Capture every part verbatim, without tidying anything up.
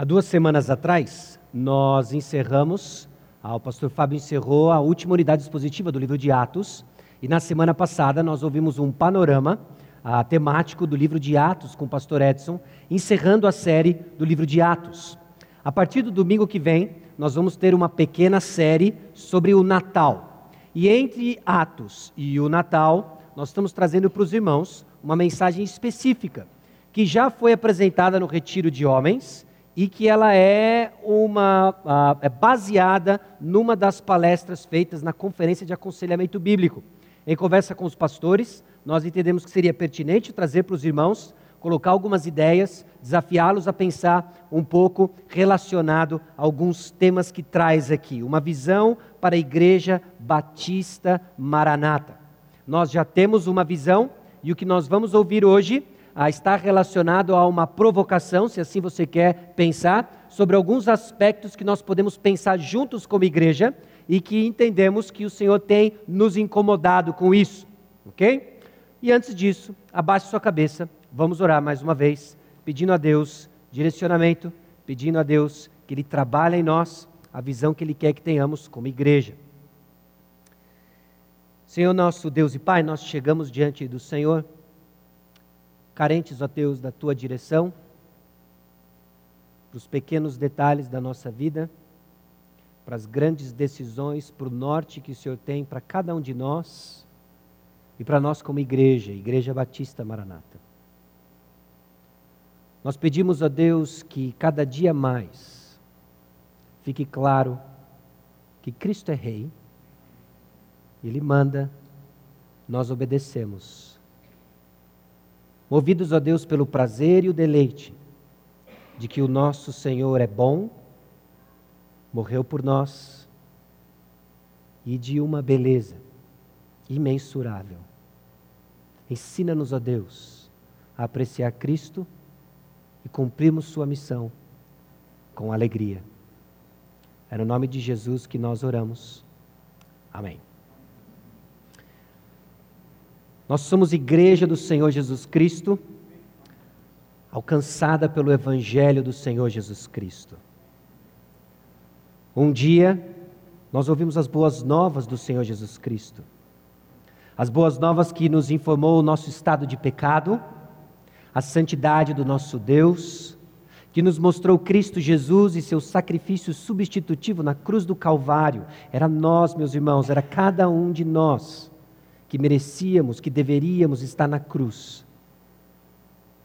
Há duas semanas atrás, nós encerramos, ah, o pastor Fábio encerrou a última unidade expositiva do livro de Atos, e na semana passada nós ouvimos um panorama ah, temático do livro de Atos com o pastor Edson, encerrando a série do livro de Atos. A partir do domingo que vem, nós vamos ter uma pequena série sobre o Natal. E entre Atos e o Natal, nós estamos trazendo para os irmãos uma mensagem específica, que já foi apresentada no Retiro de Homens, e que ela é, uma, uh, é baseada numa das palestras feitas na Conferência de Aconselhamento Bíblico. Em conversa com os pastores, nós entendemos que seria pertinente trazer para os irmãos, colocar algumas ideias, desafiá-los a pensar um pouco relacionado a alguns temas que traz aqui. Uma visão para a Igreja Batista Maranata. Nós já temos uma visão e o que nós vamos ouvir hoje Ah, está relacionado a uma provocação, se assim você quer pensar, sobre alguns aspectos que nós podemos pensar juntos como igreja e que entendemos que o Senhor tem nos incomodado com isso, ok? E antes disso, abaixe sua cabeça, vamos orar mais uma vez, pedindo a Deus direcionamento, pedindo a Deus que Ele trabalhe em nós a visão que Ele quer que tenhamos como igreja. Senhor nosso Deus e Pai, nós chegamos diante do Senhor, carentes, ó Deus, da Tua direção, para os pequenos detalhes da nossa vida, para as grandes decisões, para o norte que o Senhor tem para cada um de nós e para nós como igreja, Igreja Batista Maranata. Nós pedimos, ó Deus, que cada dia mais fique claro que Cristo é Rei, Ele manda, nós obedecemos. Movidos, ó Deus, pelo prazer e o deleite de que o nosso Senhor é bom, morreu por nós e de uma beleza imensurável. Ensina-nos, ó Deus, a apreciar Cristo e cumprirmos sua missão com alegria. É no nome de Jesus que nós oramos. Amém. Nós somos igreja do Senhor Jesus Cristo, alcançada pelo Evangelho do Senhor Jesus Cristo. Um dia, nós ouvimos as boas novas do Senhor Jesus Cristo. As boas novas que nos informou o nosso estado de pecado, a santidade do nosso Deus, que nos mostrou Cristo Jesus e seu sacrifício substitutivo na cruz do Calvário. Era nós, meus irmãos, era cada um de nós que merecíamos, que deveríamos estar na cruz.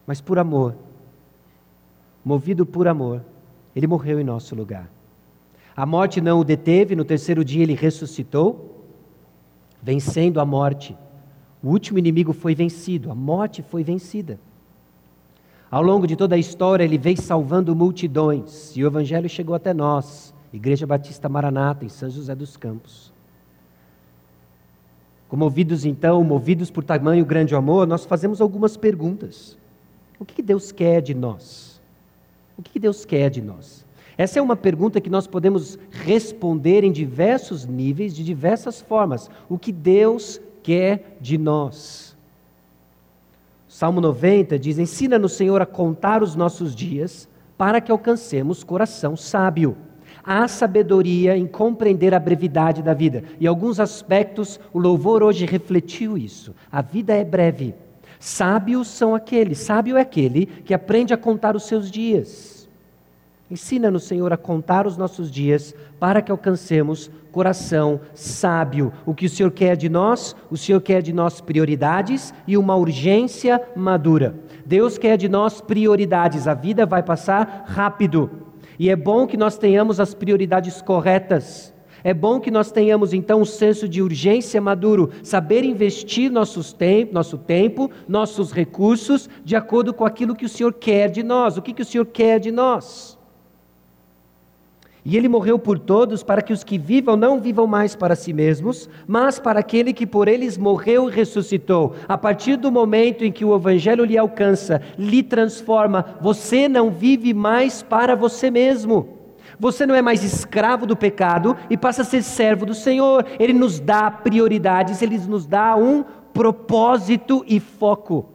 Mas por amor, movido por amor, Ele morreu em nosso lugar. A morte não o deteve, no terceiro dia Ele ressuscitou, vencendo a morte. O último inimigo foi vencido, a morte foi vencida. Ao longo de toda a história, Ele veio salvando multidões, e o Evangelho chegou até nós, Igreja Batista Maranata, em São José dos Campos. Comovidos então, movidos por tamanho grande amor, nós fazemos algumas perguntas. O que Deus quer de nós? O que Deus quer de nós? Essa é uma pergunta que nós podemos responder em diversos níveis, de diversas formas. O que Deus quer de nós? Salmo noventa diz: ensina-nos, Senhor, a contar os nossos dias, para que alcancemos coração sábio. Há sabedoria em compreender a brevidade da vida. Em alguns aspectos, o louvor hoje refletiu isso. A vida é breve. Sábios são aqueles. Sábio é aquele que aprende a contar os seus dias. Ensina-nos, Senhor, a contar os nossos dias para que alcancemos coração sábio. O que o Senhor quer de nós? O Senhor quer de nós prioridades e uma urgência madura. Deus quer de nós prioridades. A vida vai passar rápido. E é bom que nós tenhamos as prioridades corretas. É bom que nós tenhamos então um senso de urgência maduro, saber investir nossos tem- nosso tempo, nossos recursos, de acordo com aquilo que o Senhor quer de nós. O que, que o Senhor quer de nós? E Ele morreu por todos, para que os que vivam não vivam mais para si mesmos, mas para aquele que por eles morreu e ressuscitou. A partir do momento em que o Evangelho lhe alcança, lhe transforma, você não vive mais para você mesmo. Você não é mais escravo do pecado e passa a ser servo do Senhor. Ele nos dá prioridades, Ele nos dá um propósito e foco.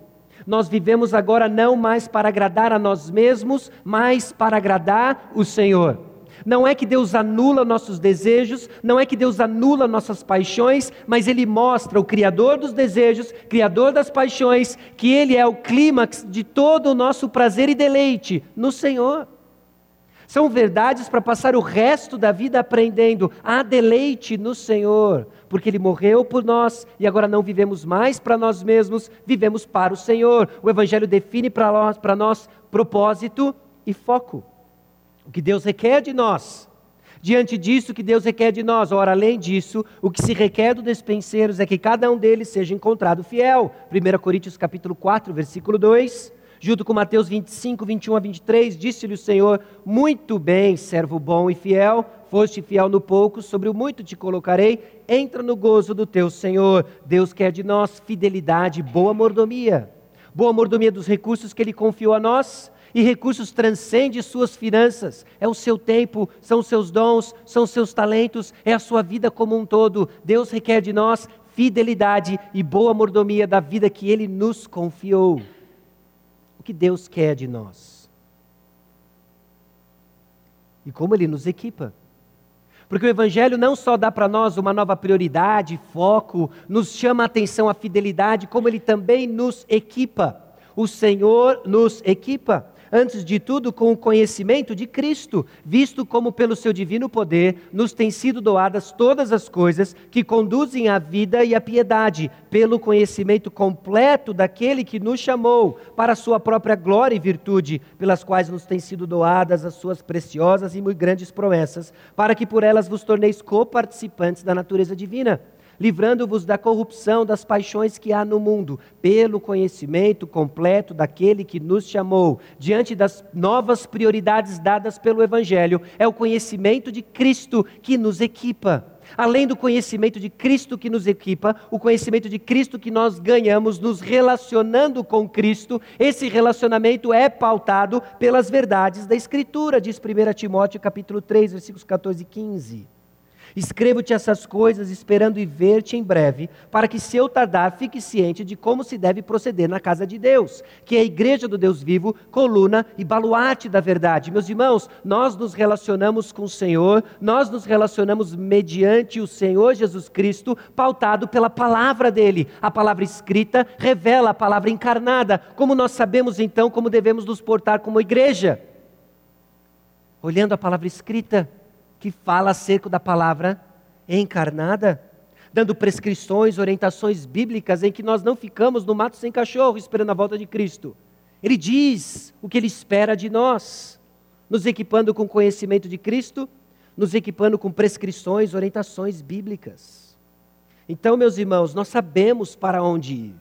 Nós vivemos agora não mais para agradar a nós mesmos, mas para agradar o Senhor. Não é que Deus anula nossos desejos, não é que Deus anula nossas paixões, mas Ele mostra, o Criador dos desejos, Criador das paixões, que Ele é o clímax de todo o nosso prazer e deleite no Senhor. São verdades para passar o resto da vida aprendendo. Há deleite no Senhor, porque Ele morreu por nós e agora não vivemos mais para nós mesmos, vivemos para o Senhor. O Evangelho define para nós, para nós propósito e foco. O que Deus requer de nós, diante disso que Deus requer de nós, ora, além disso, o que se requer dos despenseiros é que cada um deles seja encontrado fiel, primeira Coríntios capítulo quatro, versículo dois, junto com Mateus vinte e cinco, vinte e um a vinte e três, disse-lhe o Senhor: muito bem, servo bom e fiel, foste fiel no pouco, sobre o muito te colocarei, entra no gozo do teu Senhor. Deus quer de nós fidelidade, boa mordomia, boa mordomia dos recursos que Ele confiou a nós, e recursos transcendem suas finanças, é o seu tempo, são os seus dons, são os seus talentos, é a sua vida como um todo. Deus requer de nós fidelidade e boa mordomia da vida que Ele nos confiou. O que Deus quer de nós? E como Ele nos equipa? Porque o Evangelho não só dá para nós uma nova prioridade, foco, nos chama a atenção à fidelidade, como Ele também nos equipa. O Senhor nos equipa, antes de tudo com o conhecimento de Cristo, visto como pelo seu divino poder nos têm sido doadas todas as coisas que conduzem à vida e à piedade, pelo conhecimento completo daquele que nos chamou para a sua própria glória e virtude, pelas quais nos têm sido doadas as suas preciosas e muito grandes promessas, para que por elas vos torneis coparticipantes da natureza divina, livrando-vos da corrupção das paixões que há no mundo, pelo conhecimento completo daquele que nos chamou. Diante das novas prioridades dadas pelo Evangelho, é o conhecimento de Cristo que nos equipa. Além do conhecimento de Cristo que nos equipa, o conhecimento de Cristo que nós ganhamos nos relacionando com Cristo, esse relacionamento é pautado pelas verdades da Escritura, diz primeira Timóteo capítulo três, versículos quatorze e quinze. Escrevo-te essas coisas esperando e ver-te em breve, para que se eu tardar fique ciente de como se deve proceder na casa de Deus, que é a igreja do Deus vivo, coluna e baluarte da verdade. Meus irmãos, nós nos relacionamos com o Senhor, nós nos relacionamos mediante o Senhor Jesus Cristo, pautado pela palavra dele. A palavra escrita revela a palavra encarnada. Como nós sabemos então como devemos nos portar como igreja? Olhando a palavra escrita, que fala acerca da palavra encarnada, dando prescrições, orientações bíblicas, em que nós não ficamos no mato sem cachorro, esperando a volta de Cristo. Ele diz o que Ele espera de nós, nos equipando com o conhecimento de Cristo, nos equipando com prescrições, orientações bíblicas. Então, meus irmãos, nós sabemos para onde ir.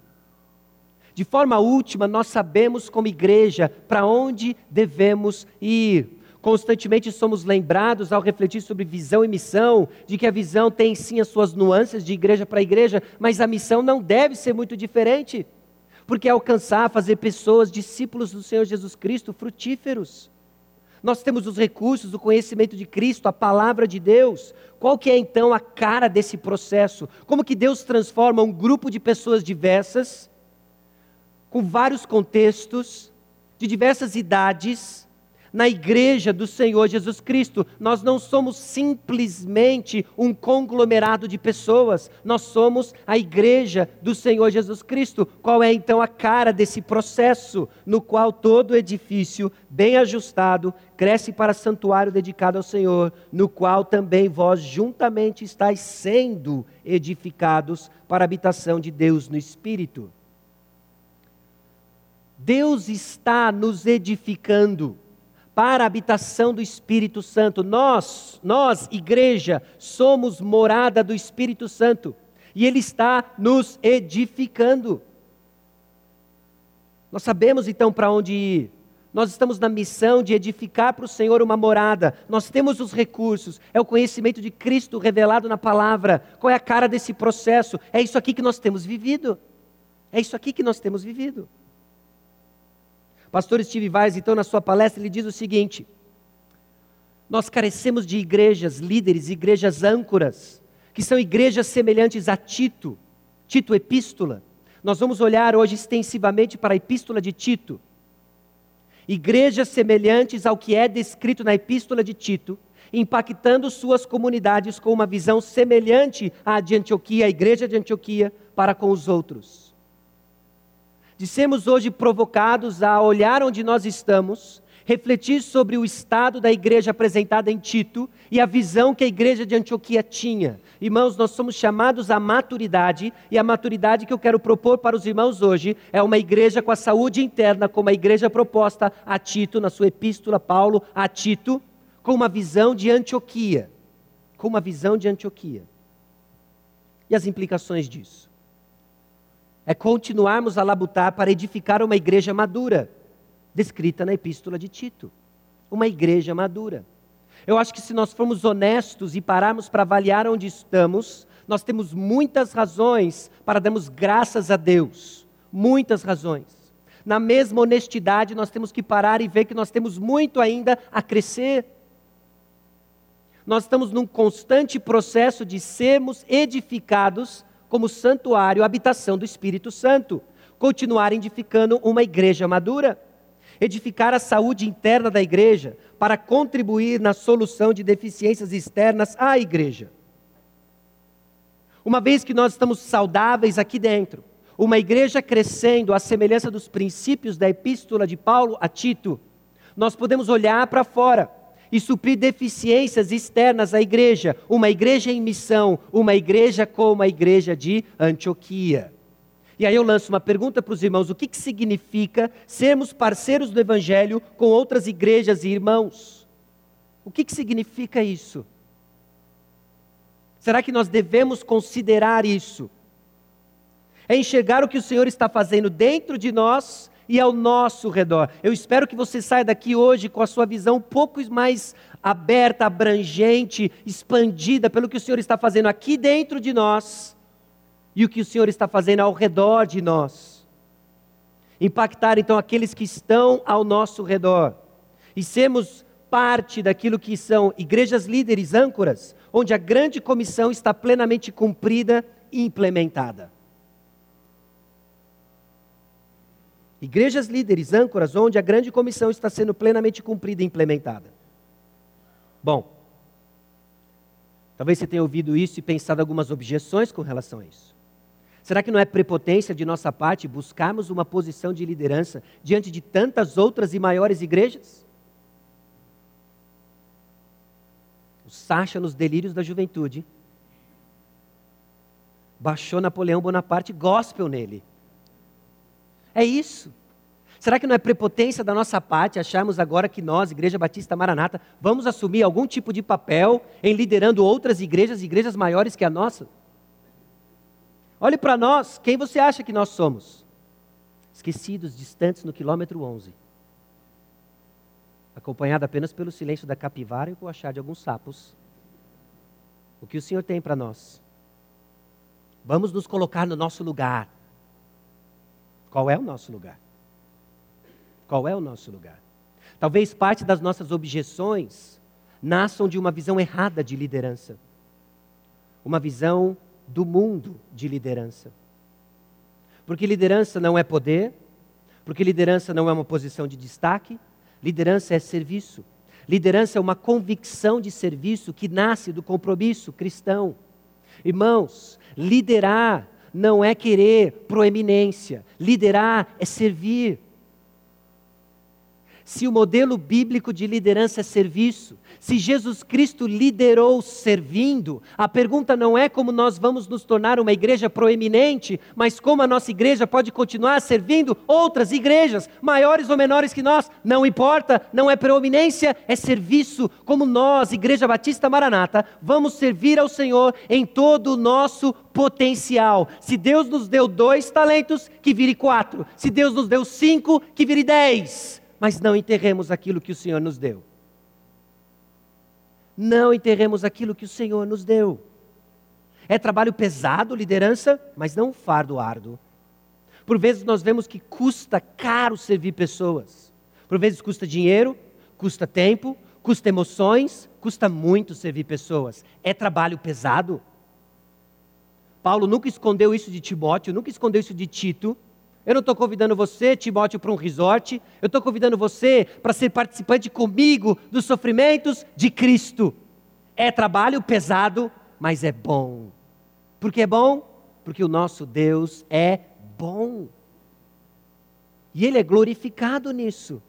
De forma última, nós sabemos como igreja para onde devemos ir. Constantemente somos lembrados, ao refletir sobre visão e missão, de que a visão tem sim as suas nuances de igreja para igreja, mas a missão não deve ser muito diferente, porque é alcançar, fazer pessoas, discípulos do Senhor Jesus Cristo, frutíferos. Nós temos os recursos, o conhecimento de Cristo, a palavra de Deus. Qual que é então a cara desse processo? Como que Deus transforma um grupo de pessoas diversas, com vários contextos, de diversas idades, na igreja do Senhor Jesus Cristo? Nós não somos simplesmente um conglomerado de pessoas, nós somos a igreja do Senhor Jesus Cristo. Qual é então a cara desse processo, no qual todo edifício bem ajustado cresce para santuário dedicado ao Senhor, no qual também vós juntamente estáis sendo edificados para a habitação de Deus no Espírito? Deus está nos edificando para a habitação do Espírito Santo. Nós, nós, igreja, somos morada do Espírito Santo, e Ele está nos edificando. Nós sabemos então para onde ir. Nós estamos na missão de edificar para o Senhor uma morada. Nós temos os recursos, é o conhecimento de Cristo revelado na palavra. Qual é a cara desse processo? É isso aqui que nós temos vivido, é isso aqui que nós temos vivido. Pastor Steve Vaz, então, na sua palestra, ele diz o seguinte: nós carecemos de igrejas líderes, igrejas âncoras, que são igrejas semelhantes a Tito, Tito Epístola. Nós vamos olhar hoje extensivamente para a Epístola de Tito. Igrejas semelhantes ao que é descrito na Epístola de Tito, impactando suas comunidades com uma visão semelhante à de Antioquia, a igreja de Antioquia, para com os outros. Dissemos hoje provocados a olhar onde nós estamos, refletir sobre o estado da igreja apresentada em Tito e a visão que a igreja de Antioquia tinha. Irmãos, nós somos chamados à maturidade, e a maturidade que eu quero propor para os irmãos hoje é uma igreja com a saúde interna, como a igreja proposta a Tito, na sua epístola, Paulo a Tito, com uma visão de Antioquia, com uma visão de Antioquia. E as implicações disso? É continuarmos a labutar para edificar uma igreja madura, descrita na epístola de Tito, uma igreja madura. Eu acho que se nós formos honestos e pararmos para avaliar onde estamos, nós temos muitas razões para darmos graças a Deus, muitas razões. Na mesma honestidade, nós temos que parar e ver que nós temos muito ainda a crescer. Nós estamos num constante processo de sermos edificados como santuário, habitação do Espírito Santo, continuar edificando uma igreja madura. Edificar a saúde interna da igreja para contribuir na solução de deficiências externas à igreja. Uma vez que nós estamos saudáveis aqui dentro, uma igreja crescendo à semelhança dos princípios da epístola de Paulo a Tito, nós podemos olhar para fora e suprir deficiências externas à igreja, uma igreja em missão, uma igreja como a igreja de Antioquia. E aí eu lanço uma pergunta para os irmãos, o que, que significa sermos parceiros do Evangelho com outras igrejas e irmãos? O que, que significa isso? Será que nós devemos considerar isso? É enxergar o que o Senhor está fazendo dentro de nós e ao nosso redor. Eu espero que você saia daqui hoje com a sua visão um pouco mais aberta, abrangente, expandida pelo que o Senhor está fazendo aqui dentro de nós, e o que o Senhor está fazendo ao redor de nós. Impactar então aqueles que estão ao nosso redor. E sermos parte daquilo que são igrejas líderes âncoras, onde a grande comissão está plenamente cumprida e implementada. Igrejas líderes âncoras, onde a grande comissão está sendo plenamente cumprida e implementada. Bom, talvez você tenha ouvido isso e pensado algumas objeções com relação a isso. Será que não é prepotência de nossa parte buscarmos uma posição de liderança diante de tantas outras e maiores igrejas? O Sasha, nos delírios da juventude, baixou Napoleão Bonaparte gospel nele. É isso. Será que não é prepotência da nossa parte acharmos agora que nós, Igreja Batista Maranata, vamos assumir algum tipo de papel em liderando outras igrejas, igrejas maiores que a nossa? Olhe para nós, quem você acha que nós somos? Esquecidos, distantes no quilômetro onze. Acompanhado apenas pelo silêncio da capivara e o achar de alguns sapos. O que o Senhor tem para nós? Vamos nos colocar no nosso lugar. Qual é o nosso lugar? Qual é o nosso lugar? Talvez parte das nossas objeções nasçam de uma visão errada de liderança. Uma visão do mundo de liderança. Porque liderança não é poder, porque liderança não é uma posição de destaque, liderança é serviço. Liderança é uma convicção de serviço que nasce do compromisso cristão. Irmãos, liderar não é querer proeminência, liderar é servir. Se o modelo bíblico de liderança é serviço, se Jesus Cristo liderou servindo, a pergunta não é como nós vamos nos tornar uma igreja proeminente, mas como a nossa igreja pode continuar servindo outras igrejas, maiores ou menores que nós, não importa, não é proeminência, é serviço, como nós, Igreja Batista Maranata, vamos servir ao Senhor em todo o nosso potencial. Se Deus nos deu dois talentos, que vire quatro, se Deus nos deu cinco, que vire dez. Mas não enterremos aquilo que o Senhor nos deu. Não enterremos aquilo que o Senhor nos deu. É trabalho pesado, liderança, mas não um fardo árduo. Por vezes nós vemos que custa caro servir pessoas. Por vezes custa dinheiro, custa tempo, custa emoções, custa muito servir pessoas. É trabalho pesado. Paulo nunca escondeu isso de Timóteo, nunca escondeu isso de Tito. Eu não estou convidando você, Timóteo, para um resort. Eu estou convidando você para ser participante comigo dos sofrimentos de Cristo. É trabalho pesado, mas é bom. Por que é bom? Porque o nosso Deus é bom. E Ele é glorificado nisso.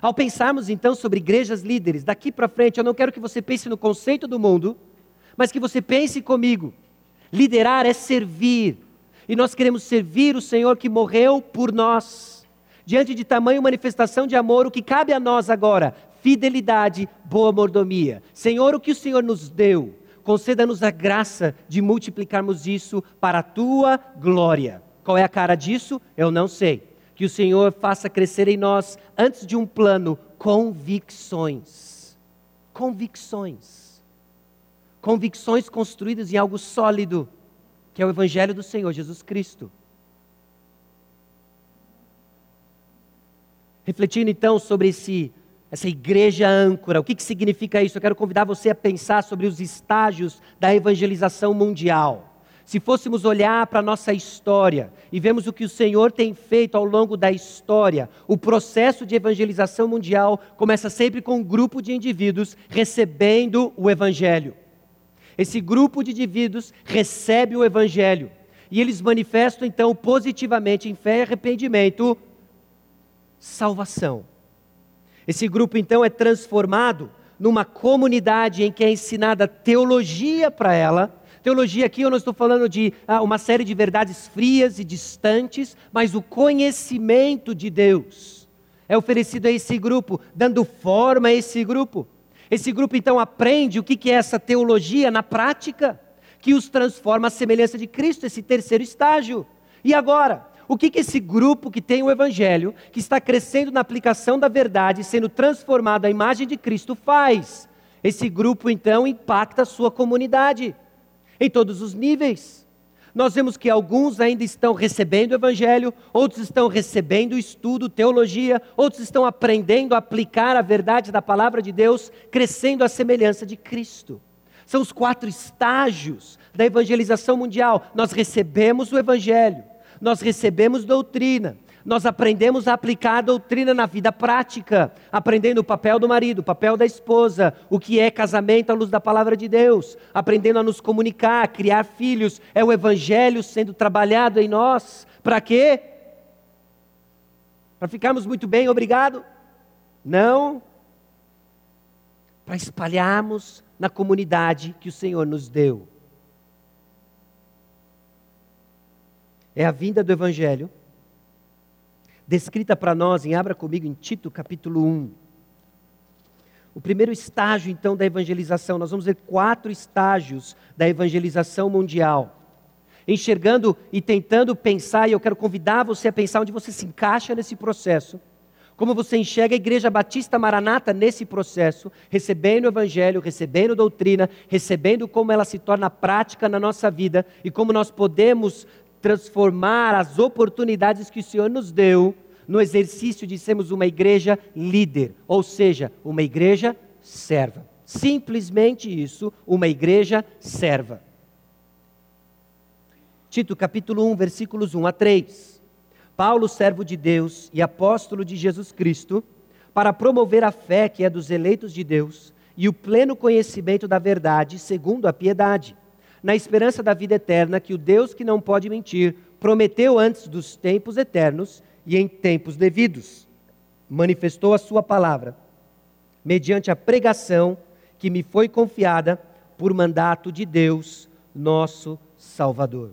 Ao pensarmos então sobre igrejas líderes, daqui para frente, eu não quero que você pense no conceito do mundo, mas que você pense comigo. Liderar é servir. E nós queremos servir o Senhor que morreu por nós. Diante de tamanho manifestação de amor, o que cabe a nós agora? Fidelidade, boa mordomia. Senhor, o que o Senhor nos deu? Conceda-nos a graça de multiplicarmos isso para a Tua glória. Qual é a cara disso? Eu não sei. Que o Senhor faça crescer em nós, antes de um plano, convicções. Convicções. Convicções construídas em algo sólido, que é o Evangelho do Senhor Jesus Cristo. Refletindo então sobre esse, essa igreja âncora, o que, que significa isso? Eu quero convidar você a pensar sobre os estágios da evangelização mundial. Se fôssemos olhar para a nossa história e vemos o que o Senhor tem feito ao longo da história, o processo de evangelização mundial começa sempre com um grupo de indivíduos recebendo o Evangelho. Esse grupo de indivíduos recebe o Evangelho e eles manifestam então positivamente em fé e arrependimento, salvação. Esse grupo então é transformado numa comunidade em que é ensinada teologia para ela. Teologia aqui eu não estou falando de ah, uma série de verdades frias e distantes, mas o conhecimento de Deus é oferecido a esse grupo, dando forma a esse grupo. Esse grupo então aprende o que é essa teologia na prática, que os transforma à semelhança de Cristo, esse terceiro estágio. E agora, o que esse grupo que tem o Evangelho, que está crescendo na aplicação da verdade, sendo transformado à imagem de Cristo, faz? Esse grupo então impacta a sua comunidade, em todos os níveis. Nós vemos que alguns ainda estão recebendo o Evangelho, outros estão recebendo estudo, teologia, outros estão aprendendo a aplicar a verdade da Palavra de Deus, crescendo à semelhança de Cristo. São os quatro estágios da evangelização mundial. Nós recebemos o Evangelho, nós recebemos doutrina, nós aprendemos a aplicar a doutrina na vida prática, aprendendo o papel do marido, o papel da esposa, o que é casamento à luz da Palavra de Deus, aprendendo a nos comunicar, a criar filhos, é o Evangelho sendo trabalhado em nós, para quê? Para ficarmos muito bem, obrigado? Não, para espalharmos na comunidade que o Senhor nos deu. É a vinda do Evangelho, descrita para nós, em abra comigo em Tito capítulo um. O primeiro estágio então da evangelização, nós vamos ver quatro estágios da evangelização mundial. Enxergando e tentando pensar, e eu quero convidar você a pensar onde você se encaixa nesse processo. Como você enxerga a Igreja Batista Maranata nesse processo, recebendo o Evangelho, recebendo doutrina, recebendo como ela se torna prática na nossa vida e como nós podemos transformar as oportunidades que o Senhor nos deu no exercício de sermos uma igreja líder, ou seja, uma igreja serva. Simplesmente isso, uma igreja serva. Tito capítulo um, versículos um a três. Paulo, servo de Deus e apóstolo de Jesus Cristo, para promover a fé que é dos eleitos de Deus e o pleno conhecimento da verdade, segundo a piedade, na esperança da vida eterna que o Deus que não pode mentir prometeu antes dos tempos eternos e em tempos devidos. Manifestou a sua palavra, mediante a pregação que me foi confiada por mandato de Deus, nosso Salvador.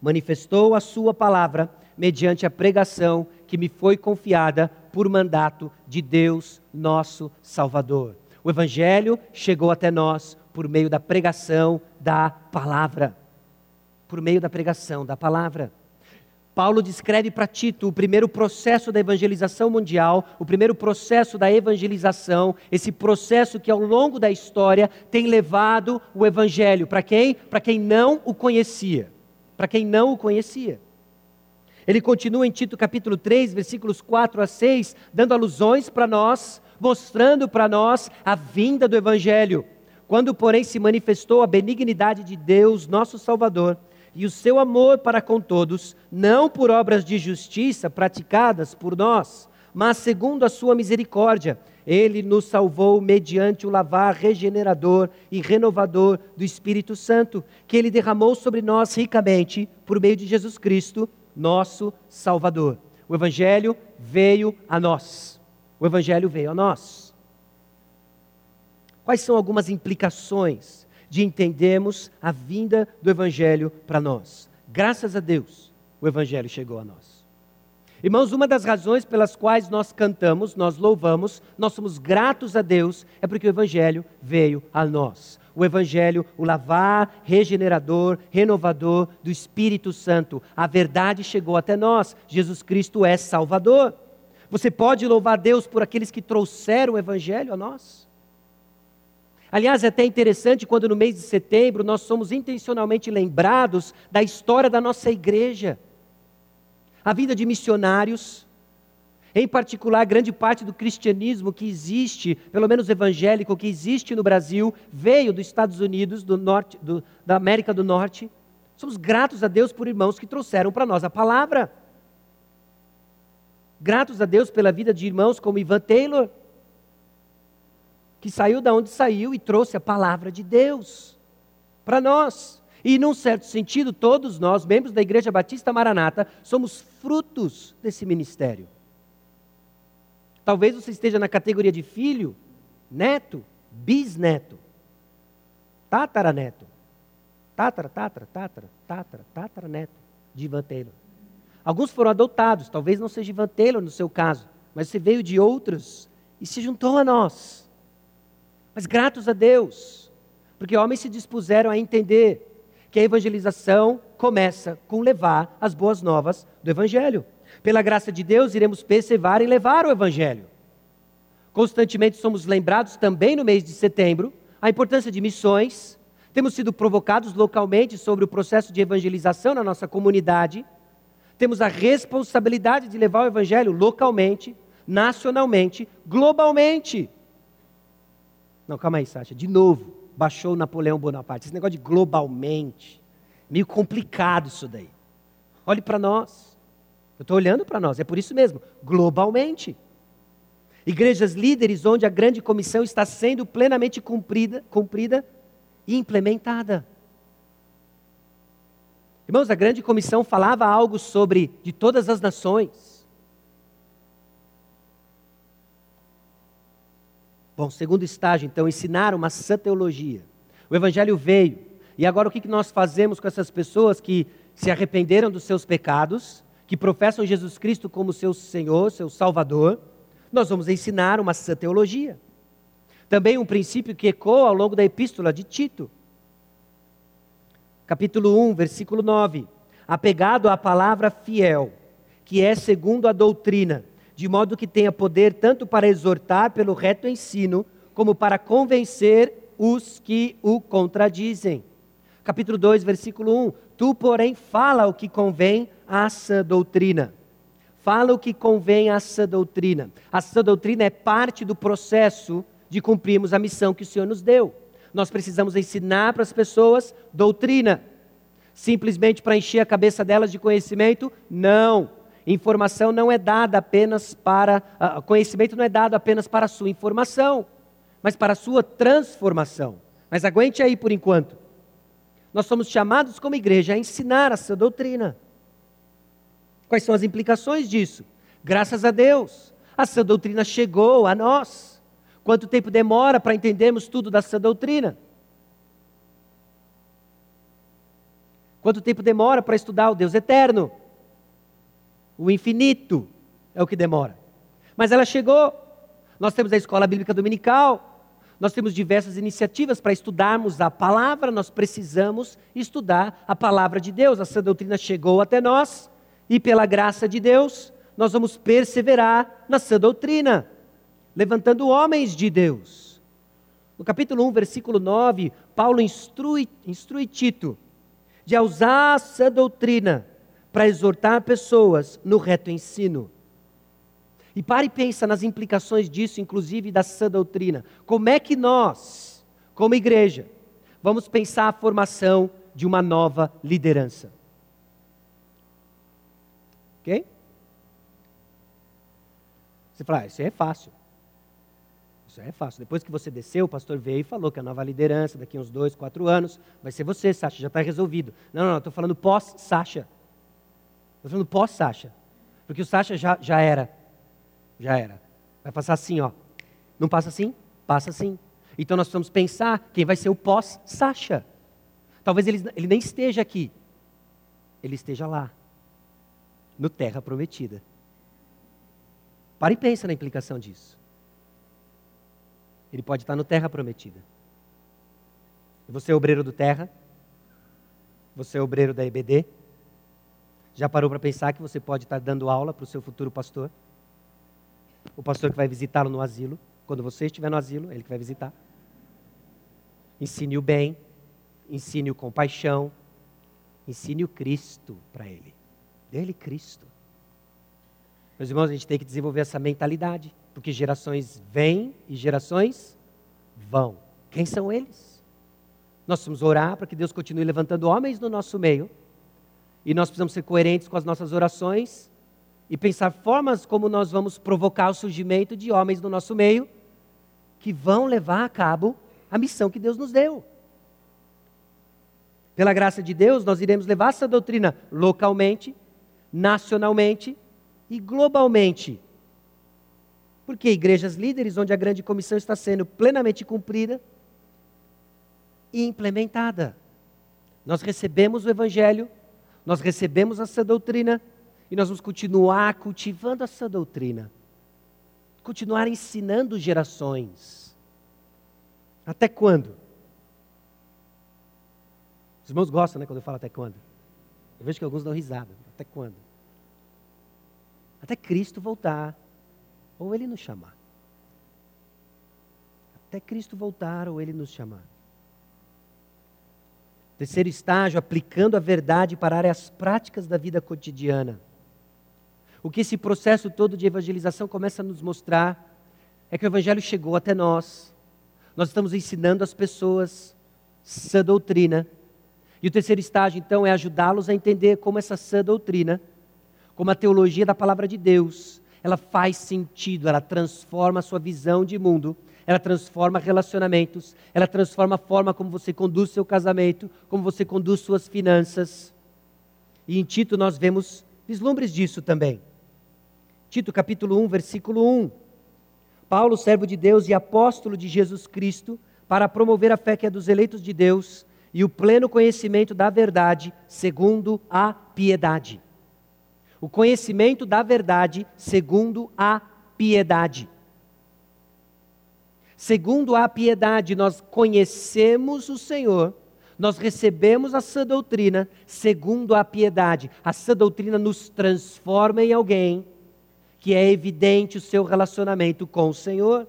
Manifestou a sua palavra, mediante a pregação que me foi confiada por mandato de Deus, nosso Salvador. O Evangelho chegou até nós por meio da pregação da palavra. Por meio da pregação da palavra. Paulo descreve para Tito o primeiro processo da evangelização mundial, o primeiro processo da evangelização, esse processo que ao longo da história tem levado o Evangelho. Para quem? Para quem não o conhecia. Para quem não o conhecia. Ele continua em Tito capítulo três, versículos quatro a seis, dando alusões para nós, mostrando para nós a vinda do Evangelho. Quando, porém, se manifestou a benignidade de Deus, nosso Salvador, e o seu amor para com todos, não por obras de justiça praticadas por nós, mas segundo a sua misericórdia, Ele nos salvou mediante o lavar regenerador e renovador do Espírito Santo, que Ele derramou sobre nós ricamente, por meio de Jesus Cristo, nosso Salvador. O Evangelho veio a nós. O Evangelho veio a nós. Quais são algumas implicações de entendermos a vinda do Evangelho para nós? Graças a Deus, o Evangelho chegou a nós. Irmãos, uma das razões pelas quais nós cantamos, nós louvamos, nós somos gratos a Deus, é porque o Evangelho veio a nós. O Evangelho, o lavar, regenerador, renovador do Espírito Santo. A verdade chegou até nós. Jesus Cristo é Salvador. Você pode louvar Deus por aqueles que trouxeram o Evangelho a nós? Aliás, é até interessante quando no mês de setembro nós somos intencionalmente lembrados da história da nossa igreja. A vida de missionários, em particular, grande parte do cristianismo que existe, pelo menos evangélico, que existe no Brasil, veio dos Estados Unidos, do norte, do, da América do Norte. Somos gratos a Deus por irmãos que trouxeram para nós a palavra. Gratos a Deus pela vida de irmãos como Ivan Taylor, que saiu da onde saiu e trouxe a palavra de Deus para nós. E, num certo sentido, todos nós, membros da Igreja Batista Maranata, somos frutos desse ministério. Talvez você esteja na categoria de filho, neto, bisneto, tataraneto, tatara, tatara, tatara, tatara, tataraneto de Ivan Taylor. Alguns foram adotados, talvez não seja Ivan Taylor no seu caso, mas você veio de outros e se juntou a nós. Mas gratos a Deus, porque homens se dispuseram a entender que a evangelização começa com levar as boas novas do Evangelho. Pela graça de Deus, iremos perseverar em levar o Evangelho. Constantemente somos lembrados também no mês de setembro, a importância de missões. Temos sido provocados localmente sobre o processo de evangelização na nossa comunidade. Temos a responsabilidade de levar o Evangelho localmente, nacionalmente, globalmente. Não, calma aí, Sasha, de novo. Baixou Napoleão Bonaparte. Esse negócio de globalmente, meio complicado isso daí. Olhe para nós. Eu estou olhando para nós, é por isso mesmo. Globalmente. Igrejas líderes onde a grande comissão está sendo plenamente cumprida, cumprida e implementada. Irmãos, a grande comissão falava algo sobre de todas as nações. Bom, segundo estágio, então, ensinar uma sã teologia. O Evangelho veio. E agora o que nós fazemos com essas pessoas que se arrependeram dos seus pecados, que professam Jesus Cristo como seu Senhor, seu Salvador? Nós vamos ensinar uma sã teologia. Também um princípio que ecoa ao longo da epístola de Tito. Capítulo um, versículo nove. Apegado à palavra fiel, que é segundo a doutrina, de modo que tenha poder tanto para exortar pelo reto ensino, como para convencer os que o contradizem. Capítulo dois, versículo um. Tu, porém, fala o que convém à sã doutrina. Fala o que convém à sã doutrina. A sã doutrina é parte do processo de cumprirmos a missão que o Senhor nos deu. Nós precisamos ensinar para as pessoas doutrina. Simplesmente para encher a cabeça delas de conhecimento? Não. Informação não é dada apenas para, uh, conhecimento não é dado apenas para a sua informação, mas para a sua transformação. Mas aguente aí por enquanto. Nós somos chamados como igreja a ensinar a sua doutrina. Quais são as implicações disso? Graças a Deus, a sua doutrina chegou a nós. Quanto tempo demora para entendermos tudo da sua doutrina? Quanto tempo demora para estudar o Deus eterno? O infinito é o que demora. Mas ela chegou. Nós temos a escola bíblica dominical. Nós temos diversas iniciativas para estudarmos a palavra. Nós precisamos estudar a palavra de Deus. A sã doutrina chegou até nós. E pela graça de Deus, nós vamos perseverar na sã doutrina. Levantando homens de Deus. No capítulo um, versículo nove, Paulo instrui, instrui Tito de usar a sã doutrina para exortar pessoas no reto ensino. E para e pensa nas implicações disso, inclusive da sã doutrina. Como é que nós, como igreja, vamos pensar a formação de uma nova liderança. Ok? Você fala, isso é fácil. Isso é fácil. Depois que você desceu, o pastor veio e falou que a nova liderança, daqui uns dois, quatro anos, vai ser você, Sasha, já está resolvido. Não, não, não, estou falando pós-Sasha. Estou falando pós-Sasha. Porque o Sasha já, já era. Já era. Vai passar assim, ó. Não passa assim? Passa assim. Então nós precisamos pensar quem vai ser o pós-Sasha. Talvez ele, ele nem esteja aqui. Ele esteja lá. No Terra Prometida. Para e pensa na implicação disso. Ele pode estar no Terra Prometida. Você é obreiro do Terra? Você é obreiro da E B D? Já parou para pensar que você pode estar dando aula para o seu futuro pastor? O pastor que vai visitá-lo no asilo. Quando você estiver no asilo, ele que vai visitar. Ensine o bem, ensine o compaixão, ensine o Cristo para ele. Dê-lhe Cristo. Meus irmãos, a gente tem que desenvolver essa mentalidade, porque gerações vêm e gerações vão. Quem são eles? Nós precisamos orar para que Deus continue levantando homens no nosso meio, e nós precisamos ser coerentes com as nossas orações e pensar formas como nós vamos provocar o surgimento de homens no nosso meio que vão levar a cabo a missão que Deus nos deu. Pela graça de Deus, nós iremos levar essa doutrina localmente, nacionalmente e globalmente. Porque igrejas líderes, onde a grande comissão está sendo plenamente cumprida e implementada. Nós recebemos o evangelho, nós recebemos essa doutrina e nós vamos continuar cultivando essa doutrina. Continuar ensinando gerações. Até quando? Os irmãos gostam, né, quando eu falo até quando? Eu vejo que alguns dão risada. Até quando? Até Cristo voltar, ou Ele nos chamar. Até Cristo voltar, ou Ele nos chamar. Terceiro estágio, aplicando a verdade para áreas práticas da vida cotidiana. O que esse processo todo de evangelização começa a nos mostrar é que o Evangelho chegou até nós. Nós estamos ensinando as pessoas sã doutrina. E o terceiro estágio, então, é ajudá-los a entender como essa sã doutrina, como a teologia da palavra de Deus, ela faz sentido, ela transforma a sua visão de mundo, ela transforma relacionamentos, ela transforma a forma como você conduz seu casamento, como você conduz suas finanças. E em Tito nós vemos vislumbres disso também. Tito capítulo um, versículo um. Paulo, servo de Deus e apóstolo de Jesus Cristo, para promover a fé que é dos eleitos de Deus e o pleno conhecimento da verdade, segundo a piedade. O conhecimento da verdade segundo a piedade. Segundo a piedade, nós conhecemos o Senhor, nós recebemos a sã doutrina segundo a piedade. A sã doutrina nos transforma em alguém que é evidente o seu relacionamento com o Senhor.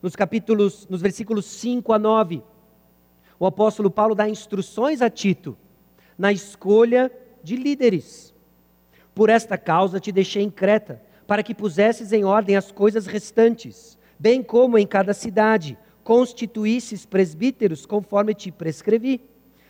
Nos capítulos, nos versículos cinco a nove, o apóstolo Paulo dá instruções a Tito na escolha de líderes. Por esta causa te deixei em Creta, para que pusesses em ordem as coisas restantes, bem como em cada cidade, constituísses presbíteros conforme te prescrevi.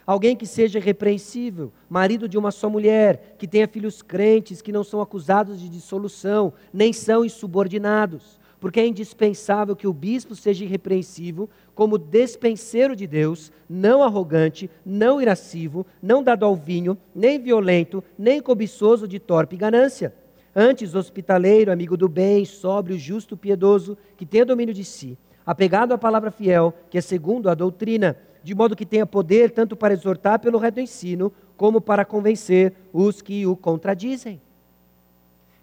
Alguém que seja repreensível, marido de uma só mulher, que tenha filhos crentes, que não são acusados de dissolução, nem são insubordinados. Porque é indispensável que o bispo seja irrepreensível, como despenseiro de Deus, não arrogante, não irascivo, não dado ao vinho, nem violento, nem cobiçoso de torpe ganância. Antes, hospitaleiro, amigo do bem, sóbrio, justo, piedoso, que tenha domínio de si, apegado à palavra fiel, que é segundo a doutrina, de modo que tenha poder tanto para exortar pelo reto ensino, como para convencer os que o contradizem.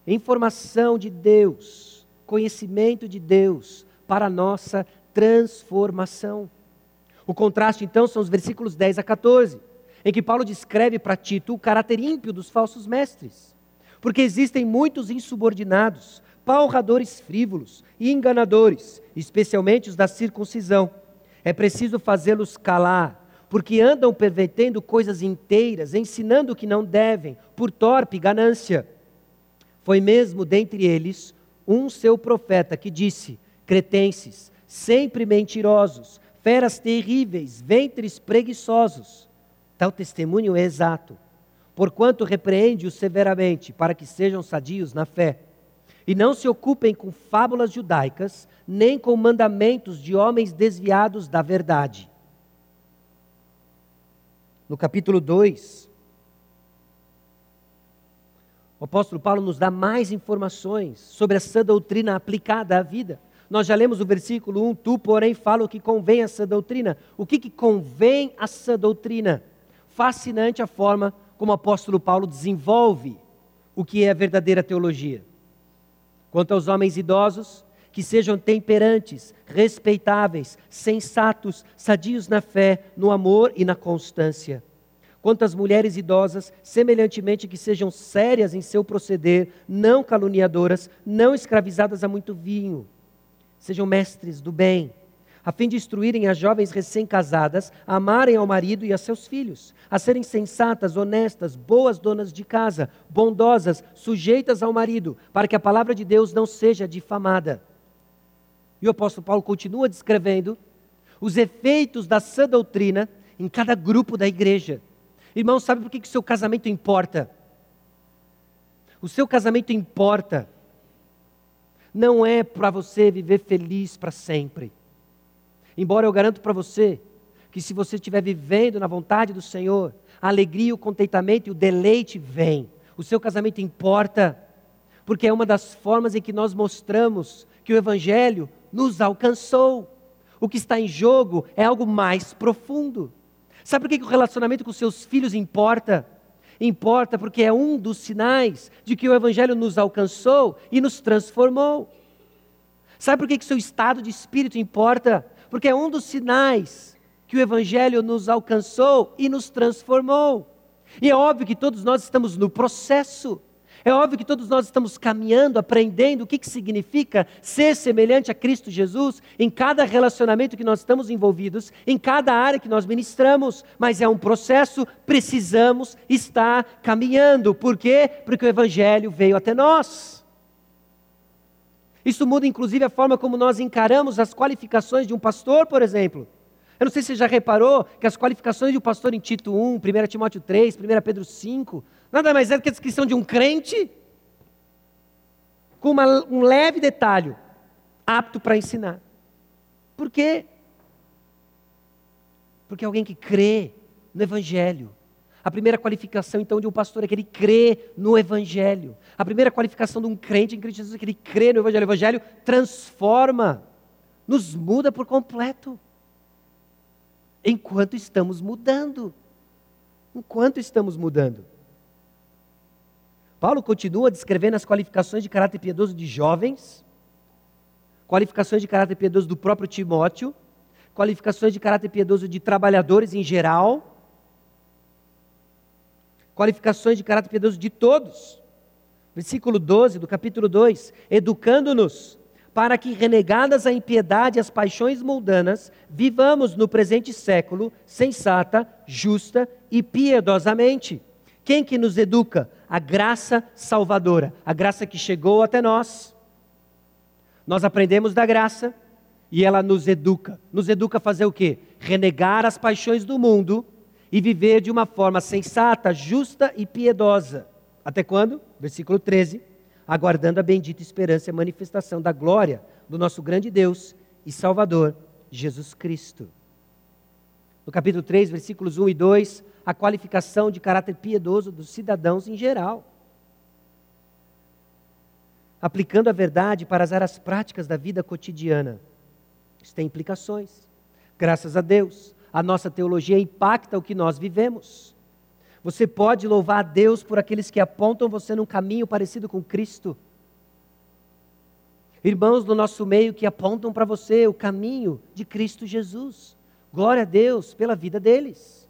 Informação de Deus. Conhecimento de Deus para a nossa transformação. O contraste, então, são os versículos dez a quatorze, em que Paulo descreve para Tito o caráter ímpio dos falsos mestres. Porque existem muitos insubordinados, palradores frívolos e enganadores, especialmente os da circuncisão. É preciso fazê-los calar, porque andam pervertendo coisas inteiras, ensinando o que não devem, por torpe ganância. Foi mesmo dentre eles um seu profeta que disse, cretenses, sempre mentirosos, feras terríveis, ventres preguiçosos. Tal testemunho é exato, porquanto repreende-os severamente, para que sejam sadios na fé. E não se ocupem com fábulas judaicas, nem com mandamentos de homens desviados da verdade. No capítulo dois, o apóstolo Paulo nos dá mais informações sobre a sã doutrina aplicada à vida. Nós já lemos o versículo um, tu porém fala o que convém à sã doutrina. O que, que convém à sã doutrina? Fascinante a forma como o apóstolo Paulo desenvolve o que é a verdadeira teologia. Quanto aos homens idosos, que sejam temperantes, respeitáveis, sensatos, sadios na fé, no amor e na constância. Quanto às mulheres idosas, semelhantemente que sejam sérias em seu proceder, não caluniadoras, não escravizadas a muito vinho. Sejam mestres do bem, a fim de instruírem as jovens recém-casadas, a amarem ao marido e a seus filhos, a serem sensatas, honestas, boas donas de casa, bondosas, sujeitas ao marido, para que a palavra de Deus não seja difamada. E o apóstolo Paulo continua descrevendo os efeitos da sã doutrina em cada grupo da igreja. Irmão, sabe por que que o seu casamento importa? O seu casamento importa. Não é para você viver feliz para sempre. Embora eu garanto para você que se você estiver vivendo na vontade do Senhor, a alegria, o contentamento e o deleite vem. O seu casamento importa, porque é uma das formas em que nós mostramos que o Evangelho nos alcançou. O que está em jogo é algo mais profundo. Sabe por que o relacionamento com seus filhos importa? Importa porque é um dos sinais de que o Evangelho nos alcançou e nos transformou. Sabe por que o seu estado de espírito importa? Porque é um dos sinais que o Evangelho nos alcançou e nos transformou. E é óbvio que todos nós estamos no processo. É óbvio que todos nós estamos caminhando, aprendendo o que, que significa ser semelhante a Cristo Jesus em cada relacionamento que nós estamos envolvidos, em cada área que nós ministramos, mas é um processo, precisamos estar caminhando. Por quê? Porque o Evangelho veio até nós. Isso muda inclusive a forma como nós encaramos as qualificações de um pastor, por exemplo. Eu não sei se você já reparou que as qualificações de um pastor em Tito um, primeiro Timóteo três, primeiro Pedro cinco, nada mais é do que a descrição de um crente com uma, um leve detalhe, apto para ensinar. Por quê? Porque alguém que crê no Evangelho. A primeira qualificação então de um pastor é que ele crê no Evangelho. A primeira qualificação de um crente em Cristo Jesus é que ele crê no Evangelho. O Evangelho transforma, nos muda por completo. Enquanto estamos mudando, enquanto estamos mudando. Paulo continua descrevendo as qualificações de caráter piedoso de jovens, qualificações de caráter piedoso do próprio Timóteo, qualificações de caráter piedoso de trabalhadores em geral, qualificações de caráter piedoso de todos. Versículo doze do capítulo dois, educando-nos para que, renegadas a impiedade e as paixões mundanas, vivamos no presente século sensata, justa e piedosamente. Quem que nos educa? A graça salvadora, a graça que chegou até nós. Nós aprendemos da graça e ela nos educa. Nos educa a fazer o quê? Renegar as paixões do mundo e viver de uma forma sensata, justa e piedosa. Até quando? Versículo treze. Aguardando a bendita esperança e a manifestação da glória do nosso grande Deus e Salvador, Jesus Cristo. No capítulo três, versículos um e dois, a qualificação de caráter piedoso dos cidadãos em geral. Aplicando a verdade para as áreas práticas da vida cotidiana. Isso tem implicações. Graças a Deus, a nossa teologia impacta o que nós vivemos. Você pode louvar a Deus por aqueles que apontam você num caminho parecido com Cristo. Irmãos do nosso meio que apontam para você o caminho de Cristo Jesus. Glória a Deus pela vida deles.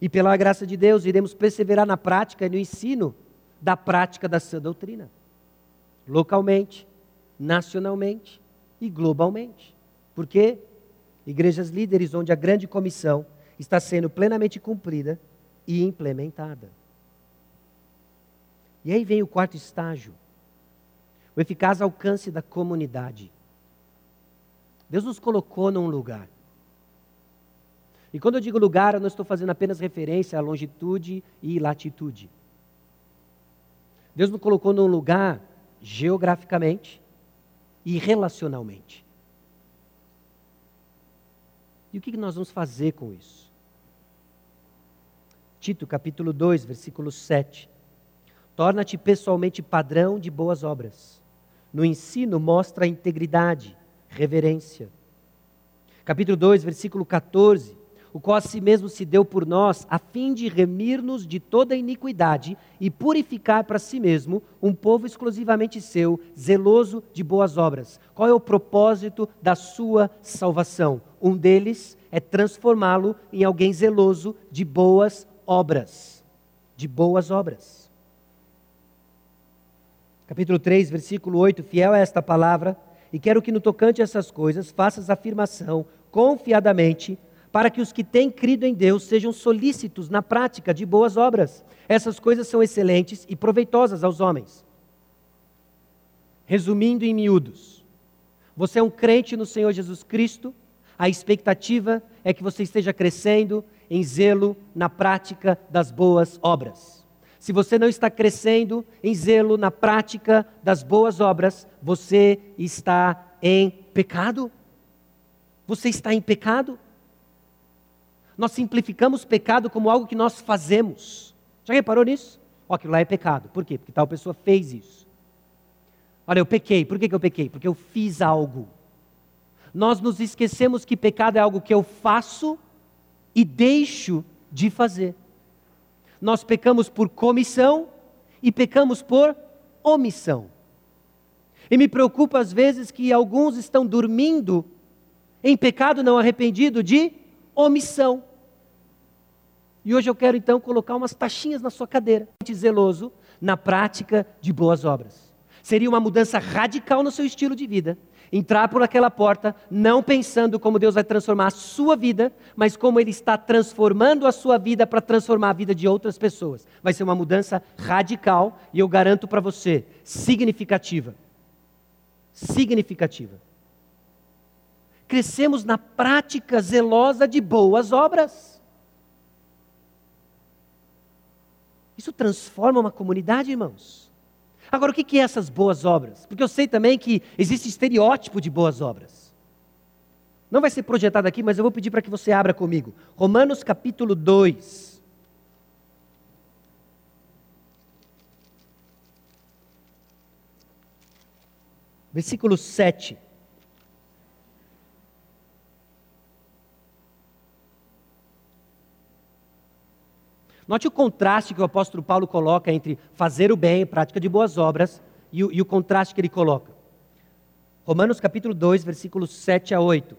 E pela graça de Deus iremos perseverar na prática e no ensino da prática da sã doutrina. Localmente, nacionalmente e globalmente. Por quê? Igrejas líderes onde a grande comissão está sendo plenamente cumprida e implementada. E aí vem o quarto estágio, o eficaz alcance da comunidade. Deus nos colocou num lugar. E quando eu digo lugar, eu não estou fazendo apenas referência à longitude e latitude. Deus nos colocou num lugar geograficamente e relacionalmente. E o que nós vamos fazer com isso? Tito, capítulo dois, versículo sete. Torna-te pessoalmente padrão de boas obras. No ensino mostra integridade, reverência. Capítulo dois, versículo quatorze. O qual a si mesmo se deu por nós, a fim de remir-nos de toda iniquidade e purificar para si mesmo um povo exclusivamente seu, zeloso de boas obras. Qual é o propósito da sua salvação? Um deles é transformá-lo em alguém zeloso de boas obras. De boas obras. Capítulo três, versículo oito, fiel a esta palavra, e quero que no tocante a essas coisas faças afirmação confiadamente, para que os que têm crido em Deus sejam solícitos na prática de boas obras. Essas coisas são excelentes e proveitosas aos homens. Resumindo em miúdos, você é um crente no Senhor Jesus Cristo, a expectativa é que você esteja crescendo em zelo na prática das boas obras. Se você não está crescendo em zelo na prática das boas obras, você está em pecado. Você está em pecado. Nós simplificamos pecado como algo que nós fazemos. Já reparou nisso? Ó, aquilo lá é pecado. Por quê? Porque tal pessoa fez isso. Olha, eu pequei. Por que que eu pequei? Porque eu fiz algo. Nós nos esquecemos que pecado é algo que eu faço e deixo de fazer. Nós pecamos por comissão e pecamos por omissão. E me preocupa às vezes que alguns estão dormindo em pecado não arrependido de omissão. E hoje eu quero então colocar umas taxinhas na sua cadeira. Zeloso na prática de boas obras. Seria uma mudança radical no seu estilo de vida. Entrar por aquela porta, não pensando como Deus vai transformar a sua vida, mas como Ele está transformando a sua vida para transformar a vida de outras pessoas. Vai ser uma mudança radical e eu garanto para você, significativa. Significativa. Crescemos na prática zelosa de boas obras. Isso transforma uma comunidade, irmãos. Agora, o que que é essas boas obras? Porque eu sei também que existe estereótipo de boas obras. Não vai ser projetado aqui, mas eu vou pedir para que você abra comigo. Romanos capítulo dois. Versículo sete. Note o contraste que o apóstolo Paulo coloca entre fazer o bem, prática de boas obras, e o, e o contraste que ele coloca. Romanos capítulo dois, versículos sete a oito.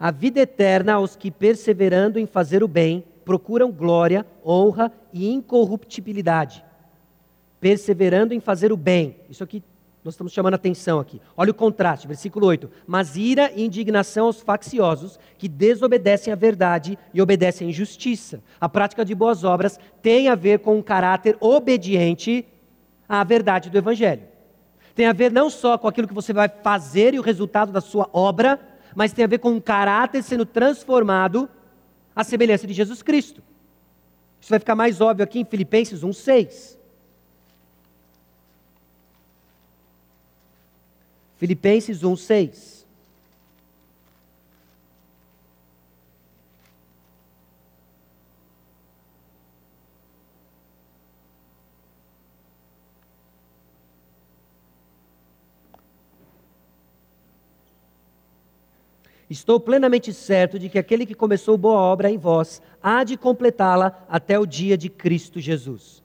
A vida eterna aos que, perseverando em fazer o bem, procuram glória, honra e incorruptibilidade. Perseverando em fazer o bem. Isso aqui, nós estamos chamando a atenção aqui. Olha o contraste, versículo oito. Mas ira e indignação aos facciosos que desobedecem à verdade e obedecem à injustiça. A prática de boas obras tem a ver com um caráter obediente à verdade do Evangelho. Tem a ver não só com aquilo que você vai fazer e o resultado da sua obra, mas tem a ver com um caráter sendo transformado à semelhança de Jesus Cristo. Isso vai ficar mais óbvio aqui em Filipenses um, seis. Filipenses um, seis. Estou plenamente certo de que aquele que começou boa obra em vós, há de completá-la até o dia de Cristo Jesus.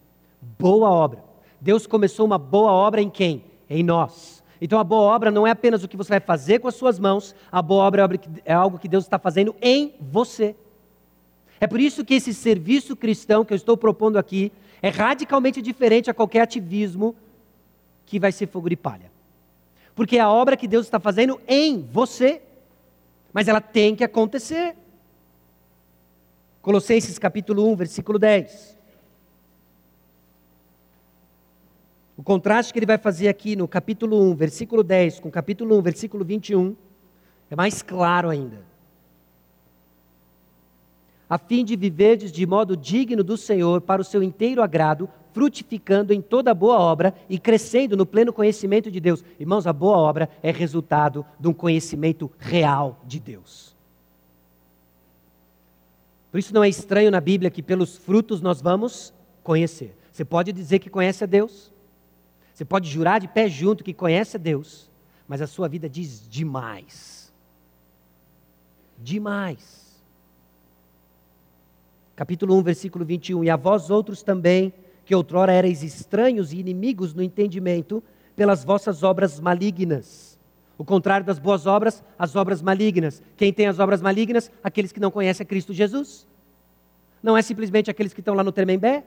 Boa obra. Deus começou uma boa obra em quem? Em nós. Então a boa obra não é apenas o que você vai fazer com as suas mãos, a boa obra é algo que Deus está fazendo em você. É por isso que esse serviço cristão que eu estou propondo aqui é radicalmente diferente a qualquer ativismo que vai ser fogo de palha. Porque é a obra que Deus está fazendo em você, mas ela tem que acontecer. Colossenses capítulo um, versículo dez. O contraste que ele vai fazer aqui no capítulo um, versículo dez, com o capítulo um, versículo vinte e um, é mais claro ainda. A fim de viverdes de modo digno do Senhor, para o seu inteiro agrado, frutificando em toda boa obra e crescendo no pleno conhecimento de Deus. Irmãos, a boa obra é resultado de um conhecimento real de Deus. Por isso não é estranho na Bíblia que pelos frutos nós vamos conhecer. Você pode dizer que conhece a Deus, você pode jurar de pé junto que conhece a Deus, mas a sua vida diz demais. Demais. Capítulo um, versículo vinte e um, e a vós outros também, que outrora erais estranhos e inimigos no entendimento, pelas vossas obras malignas. O contrário das boas obras, as obras malignas. Quem tem as obras malignas? Aqueles que não conhecem a Cristo Jesus. Não é simplesmente aqueles que estão lá no Tremembé,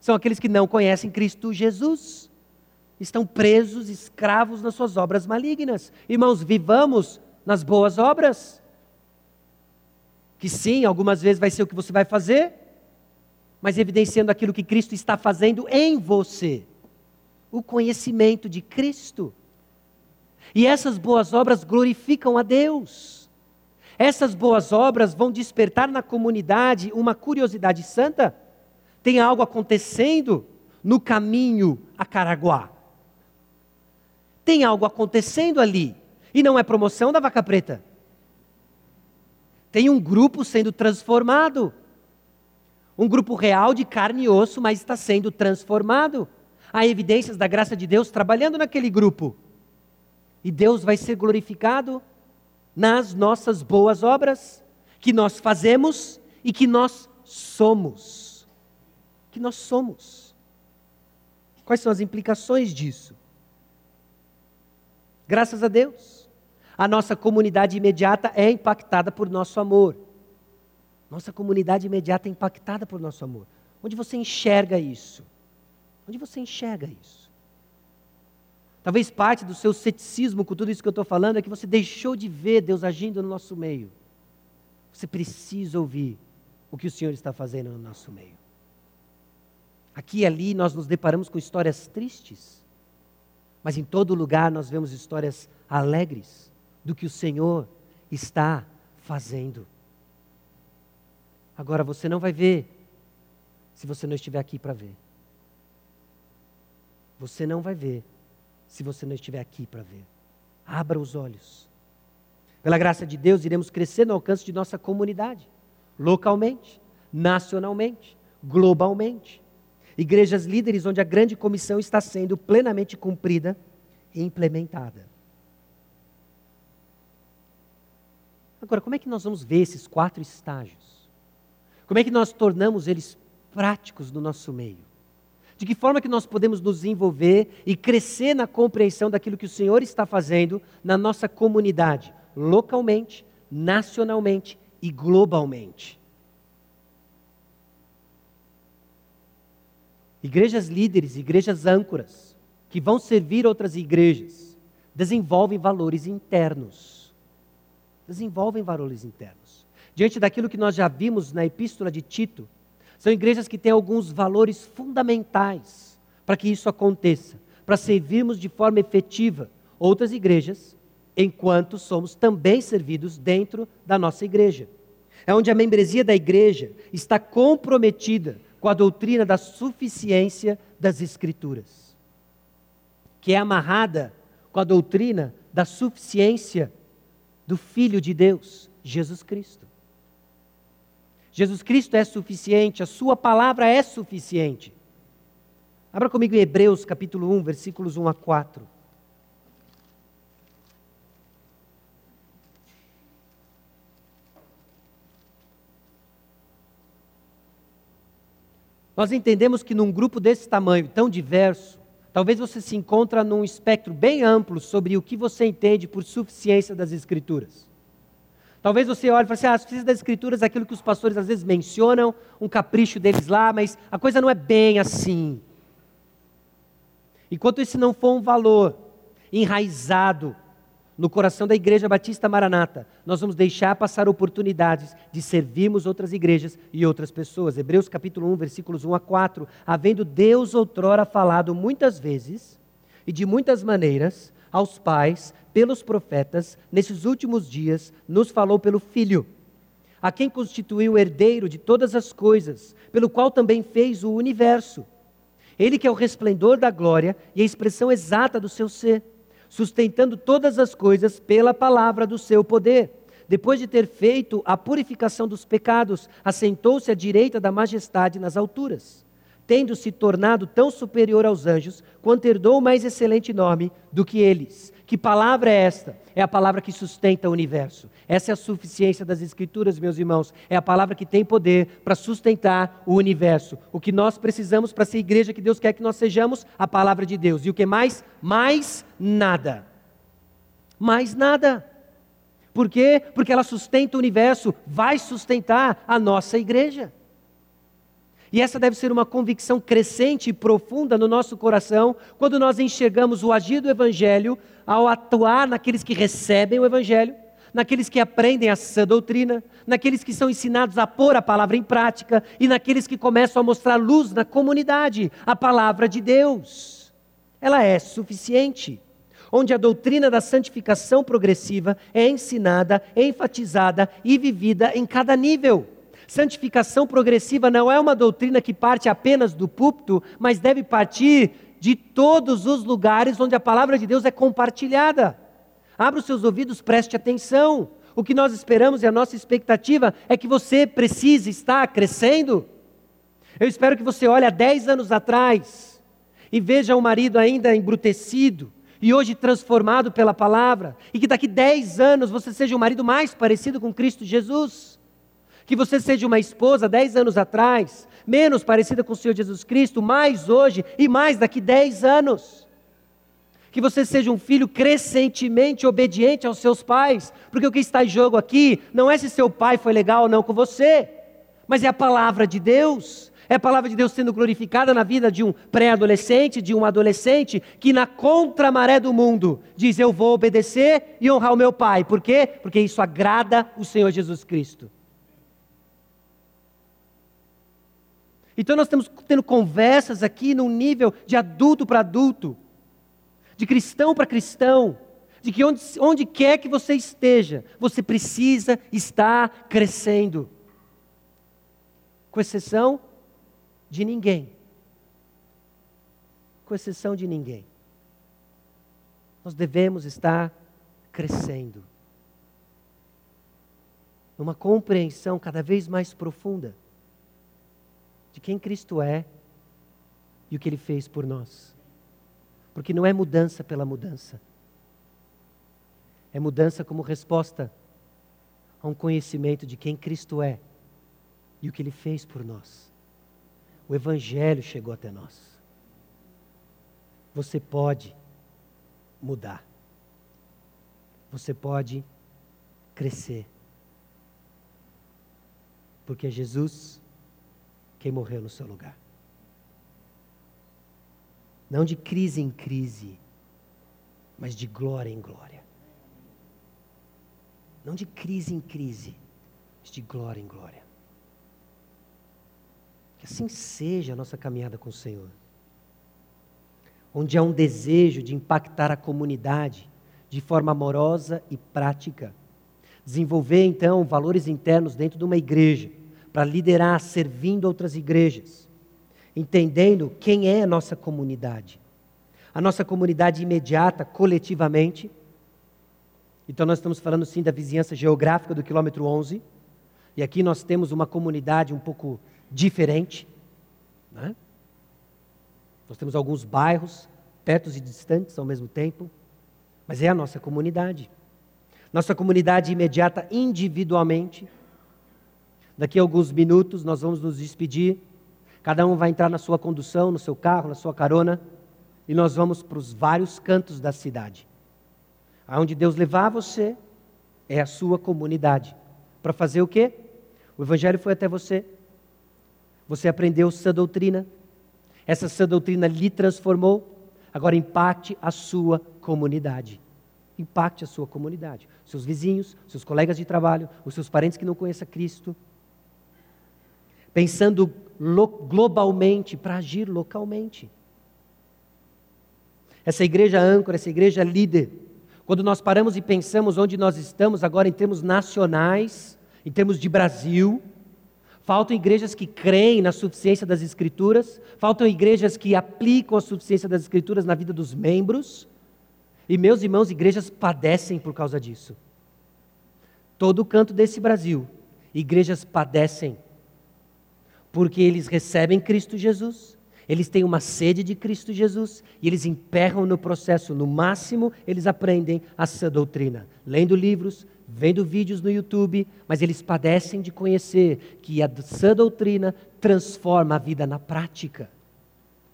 são aqueles que não conhecem Cristo Jesus. Estão presos, escravos nas suas obras malignas. Irmãos, vivamos nas boas obras, que sim, algumas vezes vai ser o que você vai fazer, mas evidenciando aquilo que Cristo está fazendo em você, o conhecimento de Cristo. E essas boas obras glorificam a Deus. Essas boas obras vão despertar na comunidade uma curiosidade santa. Tem algo acontecendo no caminho a Caraguá. Tem algo acontecendo ali, e não é promoção da vaca preta. Tem um grupo sendo transformado. Um grupo real de carne e osso, mas está sendo transformado. Há evidências da graça de Deus trabalhando naquele grupo. E Deus vai ser glorificado nas nossas boas obras, que nós fazemos e que nós somos. Que nós somos. Quais são as implicações disso? Graças a Deus, a nossa comunidade imediata é impactada por nosso amor. Nossa comunidade imediata é impactada por nosso amor. Onde você enxerga isso? Onde você enxerga isso? Talvez parte do seu ceticismo com tudo isso que eu estou falando é que você deixou de ver Deus agindo no nosso meio. Você precisa ouvir o que o Senhor está fazendo no nosso meio. Aqui e ali nós nos deparamos com histórias tristes, mas em todo lugar nós vemos histórias alegres do que o Senhor está fazendo. Agora você não vai ver se você não estiver aqui para ver. Você não vai ver se você não estiver aqui para ver. Abra os olhos. Pela graça de Deus, iremos crescer no alcance de nossa comunidade, localmente, nacionalmente, globalmente. Igrejas líderes onde a grande comissão está sendo plenamente cumprida e implementada. Agora, como é que nós vamos ver esses quatro estágios? Como é que nós tornamos eles práticos no nosso meio? De que forma que nós podemos nos envolver e crescer na compreensão daquilo que o Senhor está fazendo na nossa comunidade, localmente, nacionalmente e globalmente? Igrejas líderes, igrejas âncoras, que vão servir outras igrejas, desenvolvem valores internos. Desenvolvem valores internos. Diante daquilo que nós já vimos na epístola de Tito, são igrejas que têm alguns valores fundamentais para que isso aconteça, para servirmos de forma efetiva outras igrejas, enquanto somos também servidos dentro da nossa igreja. É onde a membresia da igreja está comprometida com a doutrina da suficiência das Escrituras, que é amarrada com a doutrina da suficiência do Filho de Deus, Jesus Cristo. Jesus Cristo é suficiente, a sua palavra é suficiente. Abra comigo em Hebreus capítulo um, versículos um a quatro. Nós entendemos que num grupo desse tamanho, tão diverso, talvez você se encontra num espectro bem amplo sobre o que você entende por suficiência das Escrituras. Talvez você olhe e fale assim, ah, a suficiência das Escrituras é aquilo que os pastores às vezes mencionam, um capricho deles lá, mas a coisa não é bem assim. Enquanto esse não for um valor enraizado no coração da Igreja Batista Maranata, nós vamos deixar passar oportunidades de servirmos outras igrejas e outras pessoas. Hebreus capítulo um, versículos um a quatro, havendo Deus outrora falado muitas vezes e de muitas maneiras aos pais, pelos profetas, nesses últimos dias nos falou pelo Filho, a quem constituiu herdeiro de todas as coisas, pelo qual também fez o universo. Ele que é o resplendor da glória e a expressão exata do seu ser, sustentando todas as coisas pela palavra do seu poder. Depois de ter feito a purificação dos pecados, assentou-se à direita da majestade nas alturas, tendo se tornado tão superior aos anjos, quanto herdou mais excelente nome do que eles. Que palavra é esta? É a palavra que sustenta o universo. Essa é a suficiência das Escrituras, meus irmãos. É a palavra que tem poder para sustentar o universo. O que nós precisamos para ser a igreja que Deus quer que nós sejamos? A palavra de Deus. E o que mais? Mais nada. Mais nada. Por quê? Porque ela sustenta o universo, vai sustentar a nossa igreja. E essa deve ser uma convicção crescente e profunda no nosso coração, quando nós enxergamos o agir do Evangelho ao atuar naqueles que recebem o Evangelho, naqueles que aprendem a sã doutrina, naqueles que são ensinados a pôr a palavra em prática e naqueles que começam a mostrar luz na comunidade. A palavra de Deus, ela é suficiente. Onde a doutrina da santificação progressiva é ensinada, enfatizada e vivida em cada nível. Santificação progressiva não é uma doutrina que parte apenas do púlpito, mas deve partir de todos os lugares onde a palavra de Deus é compartilhada. Abra os seus ouvidos, preste atenção. O que nós esperamos e a nossa expectativa é que você precise estar crescendo. Eu espero que você olhe há dez anos atrás e veja o marido ainda embrutecido e hoje transformado pela palavra, e que daqui dez anos você seja o marido mais parecido com Cristo Jesus. Que você seja uma esposa dez anos atrás, menos parecida com o Senhor Jesus Cristo, mais hoje e mais daqui dez anos. Que você seja um filho crescentemente obediente aos seus pais, porque o que está em jogo aqui não é se seu pai foi legal ou não com você, mas é a palavra de Deus. É a palavra de Deus sendo glorificada na vida de um pré-adolescente, de um adolescente, que na contramaré do mundo diz: eu vou obedecer e honrar o meu pai. Por quê? Porque isso agrada o Senhor Jesus Cristo. Então nós estamos tendo conversas aqui num nível de adulto para adulto, de cristão para cristão, de que onde, onde quer que você esteja, você precisa estar crescendo, com exceção de ninguém, com exceção de ninguém. Nós devemos estar crescendo, numa compreensão cada vez mais profunda de quem Cristo é e o que Ele fez por nós. Porque não é mudança pela mudança. É mudança como resposta a um conhecimento de quem Cristo é e o que Ele fez por nós. O Evangelho chegou até nós. Você pode mudar. Você pode crescer. Porque é Jesus quem morreu no seu lugar. Não de crise em crise, mas de glória em glória. Não de crise em crise, mas de glória em glória. Que assim seja a nossa caminhada com o Senhor. Onde há um desejo de impactar a comunidade de forma amorosa e prática. Desenvolver então valores internos dentro de uma igreja, para liderar, servindo outras igrejas, entendendo quem é a nossa comunidade, a nossa comunidade imediata, coletivamente. Então nós estamos falando sim da vizinhança geográfica do quilômetro onze, e aqui nós temos uma comunidade um pouco diferente, né? Nós temos alguns bairros, perto e distantes ao mesmo tempo, mas é a nossa comunidade, nossa comunidade imediata individualmente. Daqui a alguns minutos nós vamos nos despedir, cada um vai entrar na sua condução, no seu carro, na sua carona, e nós vamos para os vários cantos da cidade. Aonde Deus levar você é a sua comunidade. Para fazer o quê? O Evangelho foi até você, você aprendeu sã doutrina, essa sã doutrina lhe transformou, agora impacte a sua comunidade. Impacte a sua comunidade, seus vizinhos, seus colegas de trabalho, os seus parentes que não conhecem Cristo. Pensando globalmente para agir localmente. Essa igreja âncora, essa igreja líder, quando nós paramos e pensamos onde nós estamos agora em termos nacionais, em termos de Brasil, faltam igrejas que creem na suficiência das Escrituras, faltam igrejas que aplicam a suficiência das Escrituras na vida dos membros, e meus irmãos, igrejas padecem por causa disso. Todo canto desse Brasil, igrejas padecem, porque eles recebem Cristo Jesus, eles têm uma sede de Cristo Jesus e eles emperram no processo. No máximo, eles aprendem a sã doutrina, lendo livros, vendo vídeos no YouTube, mas eles padecem de conhecer que a sã doutrina transforma a vida na prática,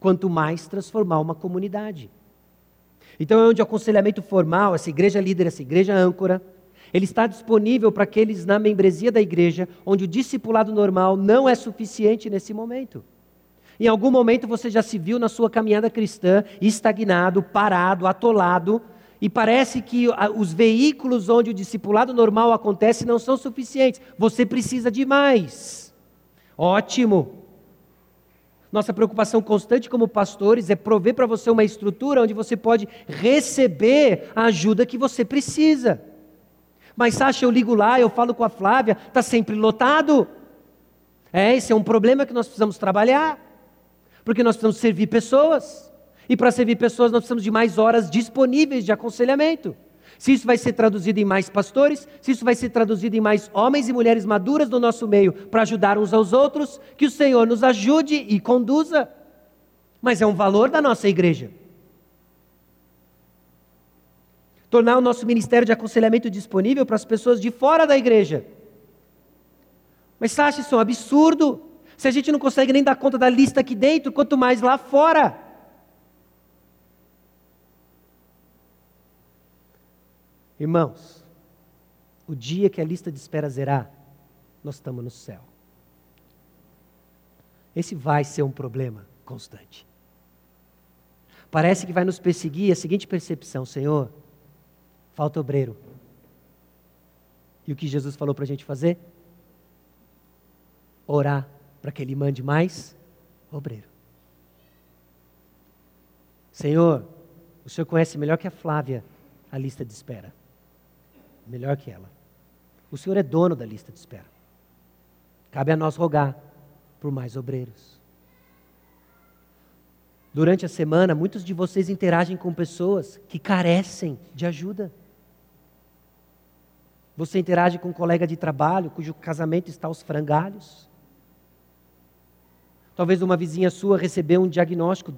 quanto mais transformar uma comunidade. Então é onde o aconselhamento formal, essa igreja líder, essa igreja âncora, ele está disponível para aqueles na membresia da igreja, onde o discipulado normal não é suficiente nesse momento. Em algum momento você já se viu na sua caminhada cristã, estagnado, parado, atolado, e parece que os veículos onde o discipulado normal acontece não são suficientes. Você precisa de mais. Ótimo! Nossa preocupação constante como pastores é prover para você uma estrutura onde você pode receber a ajuda que você precisa. Mas Sasha, eu ligo lá, eu falo com a Flávia, está sempre lotado. É, esse é um problema que nós precisamos trabalhar, porque nós precisamos servir pessoas. E para servir pessoas nós precisamos de mais horas disponíveis de aconselhamento. Se isso vai ser traduzido em mais pastores, se isso vai ser traduzido em mais homens e mulheres maduras do nosso meio para ajudar uns aos outros, que o Senhor nos ajude e conduza. Mas é um valor da nossa igreja. Tornar o nosso ministério de aconselhamento disponível para as pessoas de fora da igreja. Mas Sasha, isso é um absurdo. Se a gente não consegue nem dar conta da lista aqui dentro, quanto mais lá fora. Irmãos, o dia que a lista de espera zerar, nós estamos no céu. Esse vai ser um problema constante. Parece que vai nos perseguir a seguinte percepção: Senhor, falta obreiro. E o que Jesus falou para a gente fazer? Orar para que Ele mande mais obreiro. Senhor, o Senhor conhece melhor que a Flávia a lista de espera. Melhor que ela. O Senhor é dono da lista de espera. Cabe a nós rogar por mais obreiros. Durante a semana, muitos de vocês interagem com pessoas que carecem de ajuda. Você interage com um colega de trabalho cujo casamento está aos frangalhos. Talvez uma vizinha sua recebeu um diagnóstico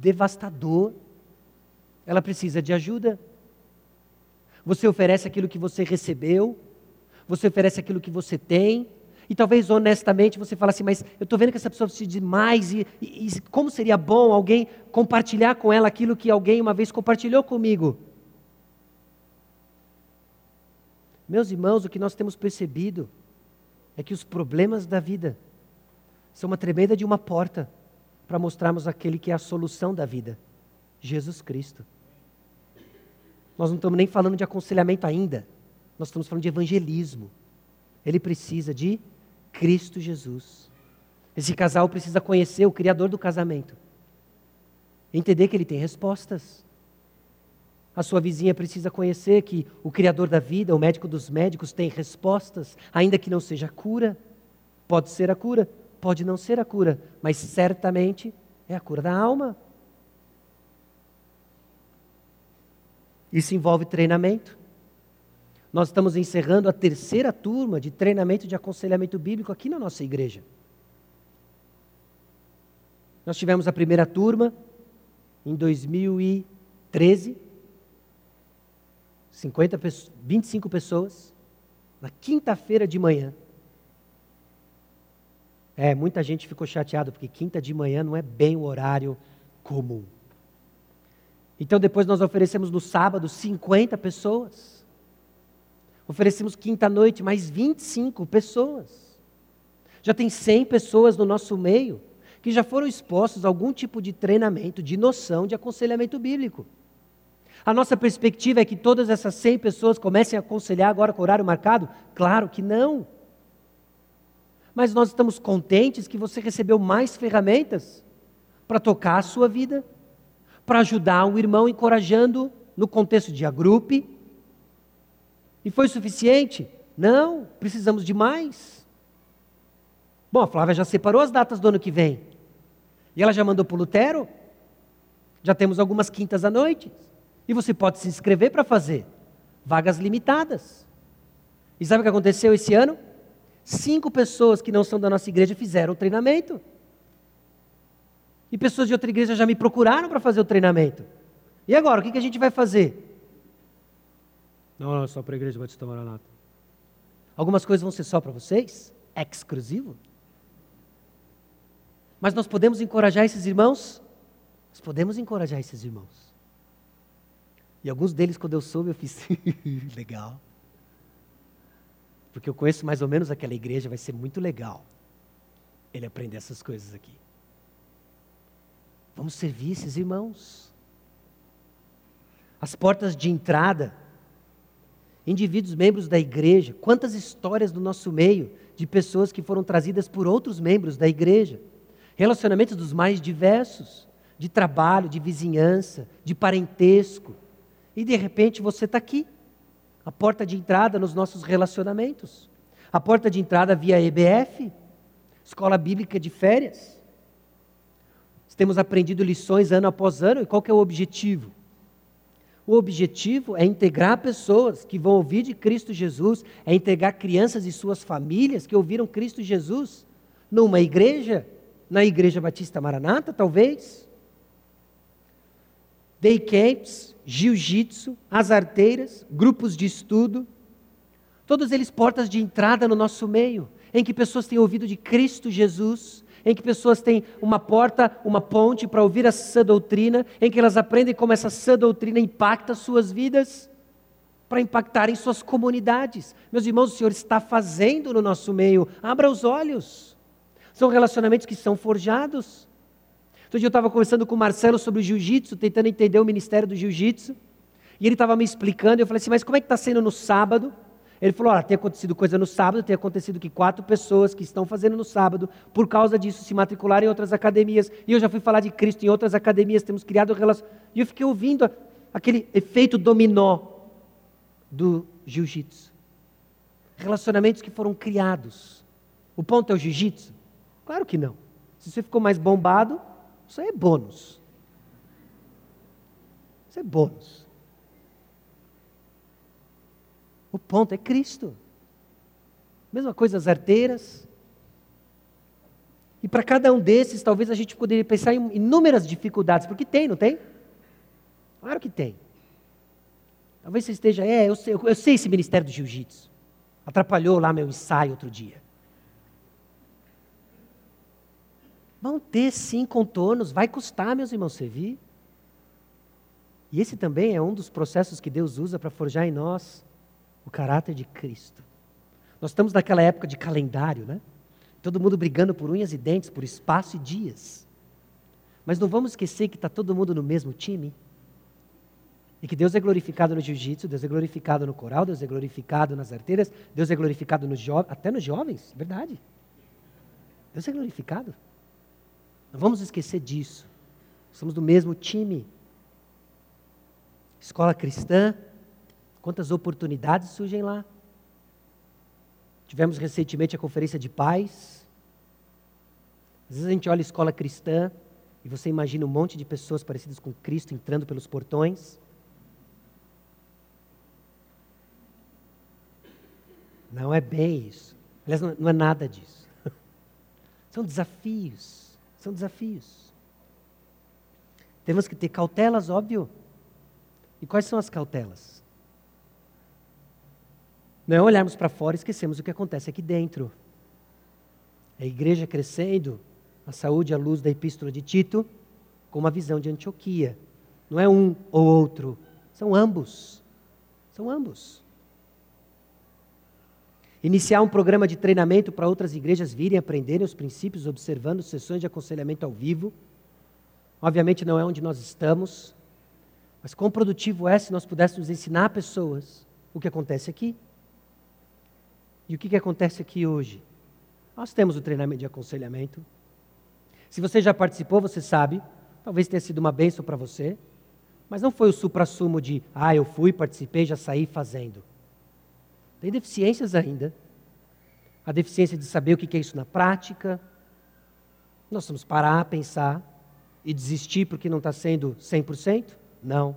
devastador. Ela precisa de ajuda. Você oferece aquilo que você recebeu, você oferece aquilo que você tem, e talvez honestamente você fale assim, mas eu estou vendo que essa pessoa precisa de mais, e, e, e como seria bom alguém compartilhar com ela aquilo que alguém uma vez compartilhou comigo. Meus irmãos, o que nós temos percebido é que os problemas da vida são uma tremenda de uma porta para mostrarmos aquele que é a solução da vida, Jesus Cristo. Nós não estamos nem falando de aconselhamento ainda. Nós estamos falando de evangelismo. Ele precisa de Cristo Jesus. Esse casal precisa conhecer o Criador do casamento. Entender que Ele tem respostas. A sua vizinha precisa conhecer que o Criador da vida, o médico dos médicos, tem respostas, ainda que não seja a cura. Pode ser a cura, pode não ser a cura, mas certamente é a cura da alma. Isso envolve treinamento. Nós estamos encerrando a terceira turma de treinamento de aconselhamento bíblico aqui na nossa igreja. Nós tivemos a primeira turma em dois mil e treze, cinquenta, vinte e cinco pessoas, na quinta-feira de manhã. É, muita gente ficou chateada porque quinta de manhã não é bem o horário comum. Então depois nós oferecemos no sábado cinquenta pessoas. Oferecemos quinta-noite mais vinte e cinco pessoas. Já tem cem pessoas no nosso meio que já foram expostas a algum tipo de treinamento, de noção, de aconselhamento bíblico. A nossa perspectiva é que todas essas cem pessoas comecem a aconselhar agora com o horário marcado? Claro que não. Mas nós estamos contentes que você recebeu mais ferramentas para tocar a sua vida, para ajudar um irmão encorajando no contexto de agrupe. E foi suficiente? Não, precisamos de mais. Bom, a Flávia já separou as datas do ano que vem. E ela já mandou para o Lutero. Já temos algumas quintas à noite. E você pode se inscrever para fazer. Vagas limitadas. E sabe o que aconteceu esse ano? Cinco pessoas que não são da nossa igreja fizeram o treinamento. E pessoas de outra igreja já me procuraram para fazer o treinamento. E agora, o que a gente vai fazer? Não, não, só para a Igreja Batista Maranata. Algumas coisas vão ser só para vocês, exclusivo. Mas nós podemos encorajar esses irmãos? Nós podemos encorajar esses irmãos. E alguns deles, quando eu soube, eu fiz, legal. Porque eu conheço mais ou menos aquela igreja, vai ser muito legal ele aprender essas coisas aqui. Vamos servir esses irmãos. As portas de entrada, indivíduos, membros da igreja, quantas histórias do nosso meio de pessoas que foram trazidas por outros membros da igreja, relacionamentos dos mais diversos, de trabalho, de vizinhança, de parentesco, e de repente você está aqui. A porta de entrada nos nossos relacionamentos. A porta de entrada via E B F, Escola Bíblica de Férias. Temos aprendido lições ano após ano, e qual que é o objetivo? O objetivo é integrar pessoas que vão ouvir de Cristo Jesus, é integrar crianças e suas famílias que ouviram Cristo Jesus numa igreja, na Igreja Batista Maranata, talvez. Day camps, jiu-jitsu, as arteiras, grupos de estudo, todos eles portas de entrada no nosso meio, em que pessoas têm ouvido de Cristo Jesus, em que pessoas têm uma porta, uma ponte para ouvir a sã doutrina, em que elas aprendem como essa sã doutrina impacta suas vidas, para impactarem suas comunidades. Meus irmãos, o Senhor está fazendo no nosso meio, abra os olhos. São relacionamentos que são forjados. Outro dia eu estava conversando com o Marcelo sobre o jiu-jitsu, tentando entender o ministério do jiu-jitsu, e ele estava me explicando, eu falei assim, mas como é que está sendo no sábado? Ele falou, olha, tem acontecido coisa no sábado, tem acontecido que quatro pessoas que estão fazendo no sábado, por causa disso se matricularam em outras academias, e eu já fui falar de Cristo em outras academias, temos criado relação, e eu fiquei ouvindo aquele efeito dominó do jiu-jitsu. Relacionamentos que foram criados. O ponto é o jiu-jitsu? Claro que não. Se você ficou mais bombado, isso aí é bônus. Isso é bônus. O ponto é Cristo. Mesma coisa as arteiras. E para cada um desses, talvez a gente poderia pensar em inúmeras dificuldades, porque tem, não tem? Claro que tem. Talvez você esteja, é, eu sei, eu sei esse ministério do jiu-jitsu. Atrapalhou lá meu ensaio outro dia. Vão ter sim contornos, vai custar, meus irmãos, servir. E esse também é um dos processos que Deus usa para forjar em nós o caráter de Cristo. Nós estamos naquela época de calendário, né? Todo mundo brigando por unhas e dentes, por espaço e dias. Mas não vamos esquecer que está todo mundo no mesmo time. E que Deus é glorificado no jiu-jitsu, Deus é glorificado no coral, Deus é glorificado nas arteiras, Deus é glorificado nos jovens, até nos jovens, verdade. Deus é glorificado. Não vamos esquecer disso. Somos do mesmo time. Escola cristã, quantas oportunidades surgem lá. Tivemos recentemente a conferência de pais. Às vezes a gente olha a escola cristã e você imagina um monte de pessoas parecidas com Cristo entrando pelos portões. Não é bem isso. Aliás, não é nada disso. São desafios. São desafios. Temos que ter cautelas, óbvio. E quais são as cautelas? Não é olharmos para fora e esquecemos o que acontece aqui dentro. A igreja crescendo, a saúde à luz da epístola de Tito, com uma visão de Antioquia. Não é um ou outro, são ambos. São ambos. Iniciar um programa de treinamento para outras igrejas virem aprenderem os princípios, observando sessões de aconselhamento ao vivo. Obviamente não é onde nós estamos, Mas quão produtivo é se nós pudéssemos ensinar pessoas o que acontece aqui. E o que, que acontece aqui hoje? Nós temos o treinamento de aconselhamento. Se você já participou, você sabe, talvez tenha sido uma bênção para você, mas não foi o supra-sumo de, ah, eu fui, participei, já saí fazendo. Tem deficiências ainda. A deficiência de saber o que é isso na prática. Nós vamos parar, pensar e desistir porque não está sendo cem por cento? Não.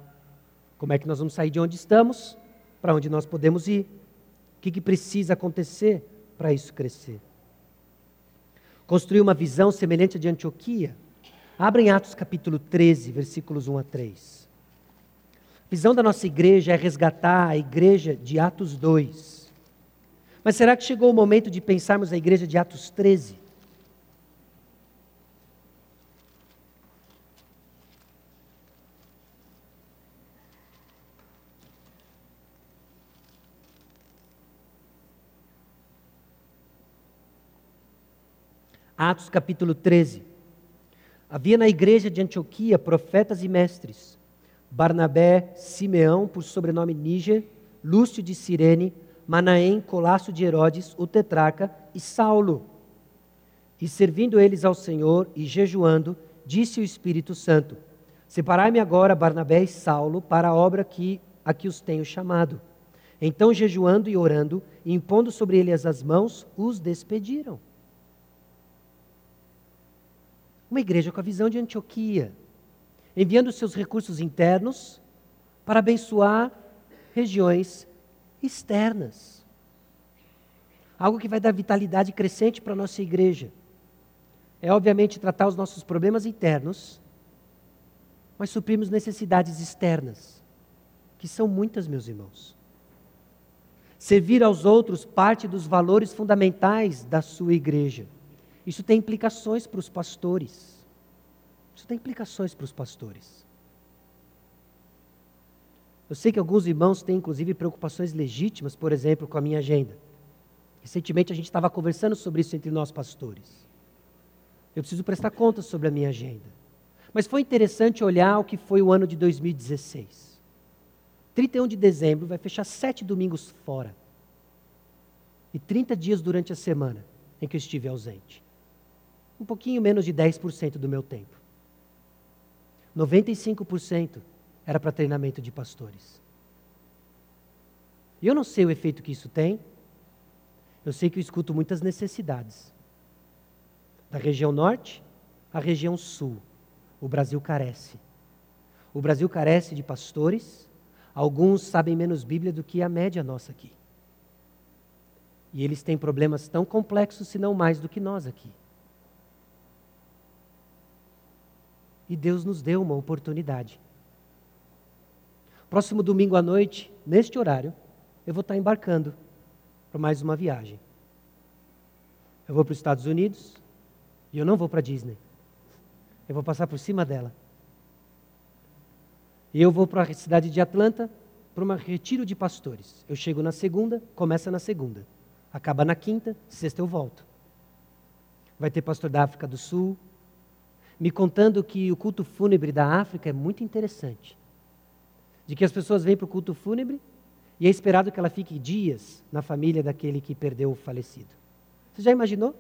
Como é que nós vamos sair de onde estamos para onde nós podemos ir? O que, que precisa acontecer para isso crescer? Construir uma visão semelhante à de Antioquia. Abra em Atos capítulo treze, versículos um a três. A visão da nossa igreja é resgatar a igreja de Atos dois. Mas será que chegou o momento de pensarmos a igreja de Atos treze? Atos capítulo treze. Havia na igreja de Antioquia profetas e mestres: Barnabé, Simeão, por sobrenome Níger, Lúcio de Cirene, Manaém, Colácio de Herodes, o tetrarca, e Saulo. E servindo eles ao Senhor e jejuando, disse o Espírito Santo: Separai-me agora Barnabé e Saulo para a obra que, a que os tenho chamado. Então, jejuando e orando, e impondo sobre eles as mãos, os despediram. Uma igreja com a visão de Antioquia, enviando seus recursos internos para abençoar regiões externas. Algo que vai dar vitalidade crescente para a nossa igreja. É, obviamente, tratar os nossos problemas internos, mas suprimos necessidades externas, que são muitas, meus irmãos. Servir aos outros parte dos valores fundamentais da sua igreja. Isso tem implicações para os pastores. Isso tem implicações para os pastores. Eu sei que alguns irmãos têm, inclusive, preocupações legítimas, por exemplo, com a minha agenda. Recentemente a gente estava conversando sobre isso entre nós pastores. Eu preciso prestar contas sobre a minha agenda. Mas foi interessante olhar o que foi o ano de dois mil e dezesseis. trinta e um de dezembro vai fechar sete domingos fora. E trinta dias durante a semana em que eu estive ausente. Um pouquinho menos de dez por cento do meu tempo. noventa e cinco por cento era para treinamento de pastores. E eu não sei o efeito que isso tem. Eu sei que eu escuto muitas necessidades. Da região norte à região sul. O Brasil carece. O Brasil carece de pastores. Alguns sabem menos Bíblia do que a média nossa aqui. E eles têm problemas tão complexos, se não mais do que nós aqui. E Deus nos deu uma oportunidade. Próximo domingo à noite, neste horário, eu vou estar embarcando para mais uma viagem. Eu vou para os Estados Unidos e eu não vou para a Disney. Eu vou passar por cima dela. E eu vou para a cidade de Atlanta para um retiro de pastores. Eu chego na segunda, começa na segunda. Acaba na quinta, sexta eu volto. Vai ter pastor da África do Sul me contando que o culto fúnebre da África é muito interessante. De que as pessoas vêm para o culto fúnebre e é esperado que ela fique dias na família daquele que perdeu o falecido. Você já imaginou?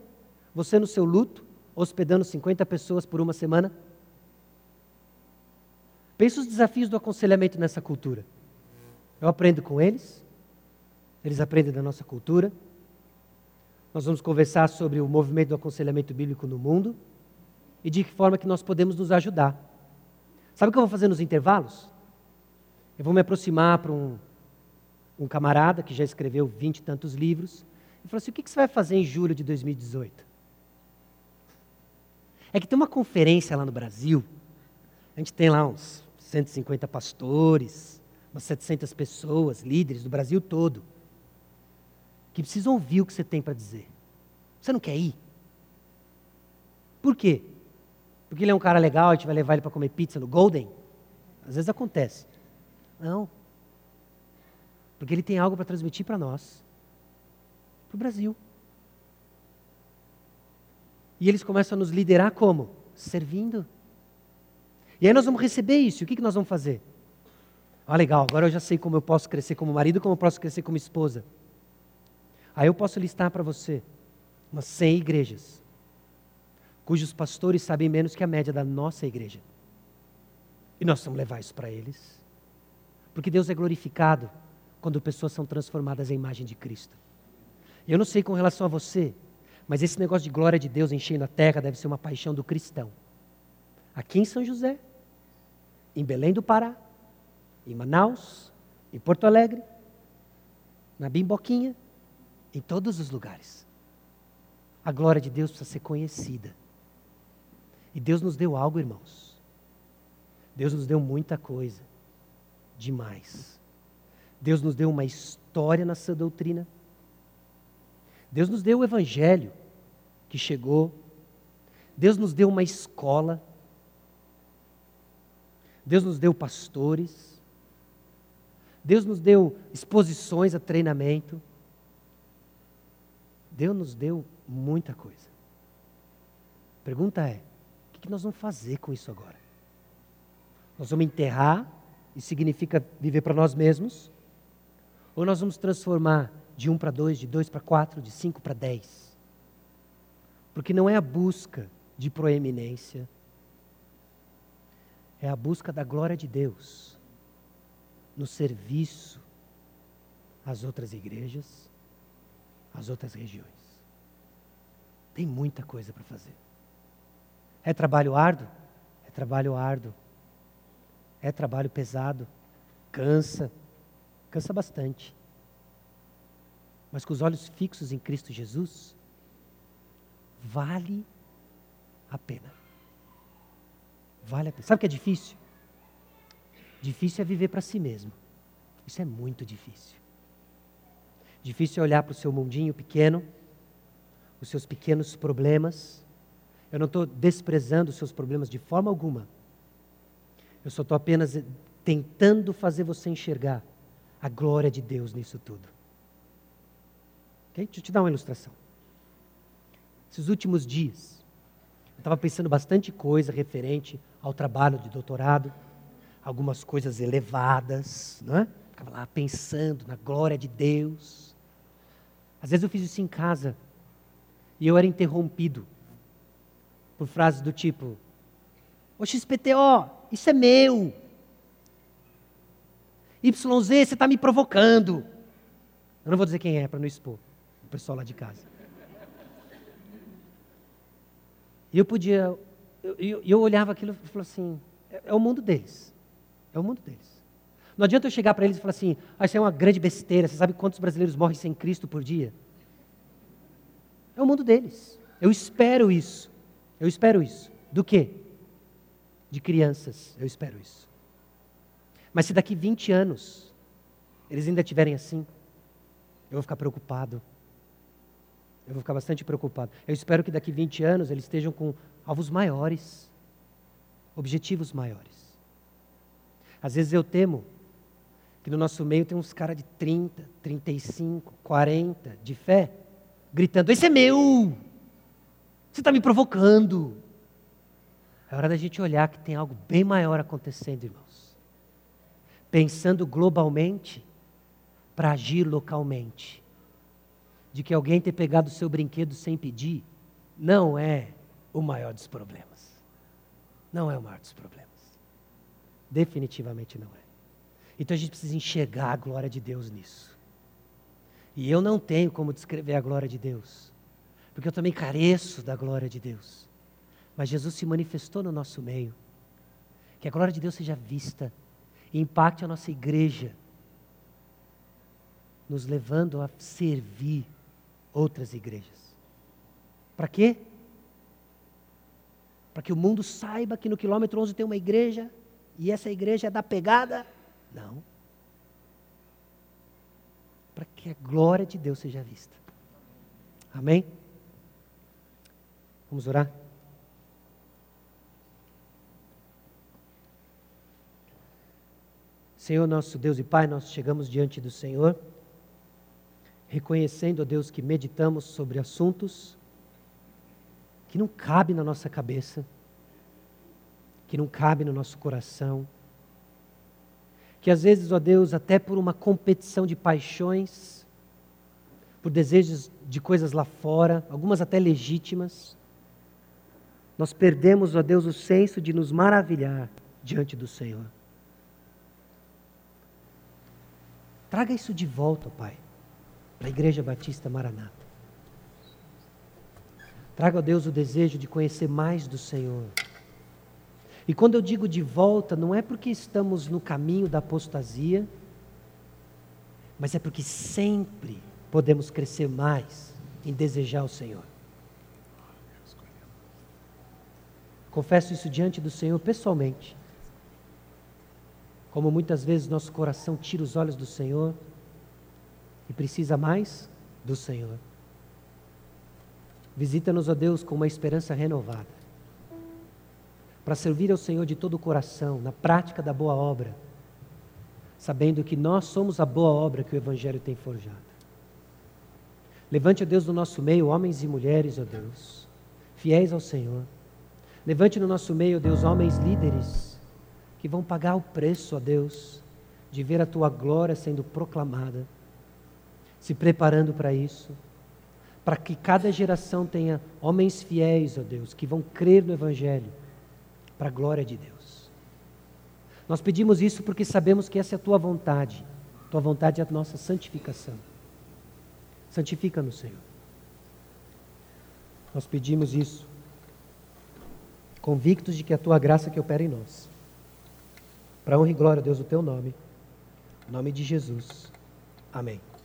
Você no seu luto, hospedando cinquenta pessoas por uma semana? Pensa os desafios do aconselhamento nessa cultura. Eu aprendo com eles, eles aprendem da nossa cultura. Nós vamos conversar sobre o movimento do aconselhamento bíblico no mundo e de que forma que nós podemos nos ajudar. Sabe o que eu vou fazer nos intervalos? Eu vou me aproximar para um, um camarada que já escreveu vinte e tantos livros e falar assim, o que, que você vai fazer em julho de dois mil e dezoito? É que tem uma conferência lá no Brasil, a gente tem lá uns cento e cinquenta pastores, umas setecentas pessoas, líderes do Brasil todo, que precisam ouvir o que você tem para dizer. Você não quer ir? Por quê? Porque ele é um cara legal, a gente vai levar ele para comer pizza no Golden? Às vezes acontece. Não. Porque ele tem algo para transmitir para nós. Para o Brasil. E eles começam a nos liderar como? Servindo. E aí nós vamos receber isso. O que nós vamos fazer? Ah, legal, agora eu já sei como eu posso crescer como marido, como eu posso crescer como esposa. Aí eu posso listar para você umas cem igrejas, cujos pastores sabem menos que a média da nossa igreja. E nós vamos levar isso para eles. Porque Deus é glorificado quando pessoas são transformadas à imagem de Cristo. E eu não sei com relação a você, mas esse negócio de glória de Deus enchendo a terra deve ser uma paixão do cristão. Aqui em São José, em Belém do Pará, em Manaus, em Porto Alegre, na Bimboquinha, em todos os lugares. A glória de Deus precisa ser conhecida. E Deus nos deu algo, irmãos. Deus nos deu muita coisa. Demais. Deus nos deu uma história na sua doutrina. Deus nos deu o Evangelho que chegou. Deus nos deu uma escola. Deus nos deu pastores. Deus nos deu exposições a treinamento. Deus nos deu muita coisa. A pergunta é, o que nós vamos fazer com isso agora? Nós vamos enterrar, e significa viver para nós mesmos? Ou nós vamos transformar de um para dois, de dois para quatro, de cinco para dez? Porque não é a busca de proeminência, é a busca da glória de Deus no serviço às outras igrejas, às outras regiões. Tem muita coisa para fazer. É trabalho árduo? É trabalho árduo. É trabalho pesado, cansa, cansa bastante. Mas com os olhos fixos em Cristo Jesus, vale a pena. Vale a pena. Sabe o que é difícil? Difícil é viver para si mesmo. Isso é muito difícil. Difícil é olhar para o seu mundinho pequeno, os seus pequenos problemas. Eu não estou desprezando os seus problemas de forma alguma. Eu só estou apenas tentando fazer você enxergar a glória de Deus nisso tudo. Okay? Deixa eu te dar uma ilustração. Esses últimos dias, eu estava pensando bastante coisa referente ao trabalho de doutorado, algumas coisas elevadas, não é? Ficava lá pensando na glória de Deus. Às vezes eu fiz isso em casa e eu era interrompido por frases do tipo: ô X P T O, isso é meu. Y Z, você está me provocando. Eu não vou dizer quem é para não expor o pessoal lá de casa. E eu podia, eu, eu, eu olhava aquilo e falava assim, é, é o mundo deles, é o mundo deles. Não adianta eu chegar para eles e falar assim, ah, isso é uma grande besteira, você sabe quantos brasileiros morrem sem Cristo por dia? É o mundo deles. Eu espero isso. Eu espero isso. Do quê? De crianças, eu espero isso. Mas se daqui vinte anos eles ainda estiverem assim, eu vou ficar preocupado. Eu vou ficar bastante preocupado. Eu espero que daqui vinte anos eles estejam com alvos maiores, objetivos maiores. Às vezes eu temo que no nosso meio tem uns caras de trinta, trinta e cinco, quarenta, de fé, gritando, esse é meu! Você está me provocando! É hora da gente olhar que tem algo bem maior acontecendo, irmãos. Pensando globalmente para agir localmente. De que alguém ter pegado o seu brinquedo sem pedir não é o maior dos problemas. Não é o maior dos problemas. Definitivamente não é. Então a gente precisa enxergar a glória de Deus nisso. E eu não tenho como descrever a glória de Deus, porque eu também careço da glória de Deus. Mas Jesus se manifestou no nosso meio. Que a glória de Deus seja vista e impacte a nossa igreja, nos levando a servir outras igrejas. Para quê? Para que o mundo saiba que no quilômetro onze tem uma igreja e essa igreja é da pegada? Não. Para que a glória de Deus seja vista. Amém? Vamos orar? Senhor, nosso Deus e Pai, nós chegamos diante do Senhor, reconhecendo, ó Deus, que meditamos sobre assuntos que não cabem na nossa cabeça, que não cabem no nosso coração, que às vezes, ó Deus, até por uma competição de paixões, por desejos de coisas lá fora, algumas até legítimas, nós perdemos, ó Deus, o senso de nos maravilhar diante do Senhor. Traga isso de volta, ó Pai, para a Igreja Batista Maranata. Traga, ó Deus, o desejo de conhecer mais do Senhor. E quando eu digo de volta, não é porque estamos no caminho da apostasia, mas é porque sempre podemos crescer mais em desejar o Senhor. Confesso isso diante do Senhor pessoalmente. Como muitas vezes nosso coração tira os olhos do Senhor e precisa mais do Senhor. Visita-nos, ó Deus, com uma esperança renovada, para servir ao Senhor de todo o coração, na prática da boa obra, sabendo que nós somos a boa obra que o Evangelho tem forjado. Levante, ó Deus, no nosso meio homens e mulheres, ó Deus, fiéis ao Senhor. Levante no nosso meio, ó Deus, homens líderes, que vão pagar o preço, ó Deus, de ver a Tua glória sendo proclamada, se preparando para isso, para que cada geração tenha homens fiéis, ó Deus, que vão crer no Evangelho, para a glória de Deus. Nós pedimos isso porque sabemos que essa é a Tua vontade, Tua vontade é a nossa santificação. Santifica-nos, Senhor. Nós pedimos isso, convictos de que é a Tua graça que opera em nós. Para honra e glória, Deus, o Teu nome, em nome de Jesus. Amém.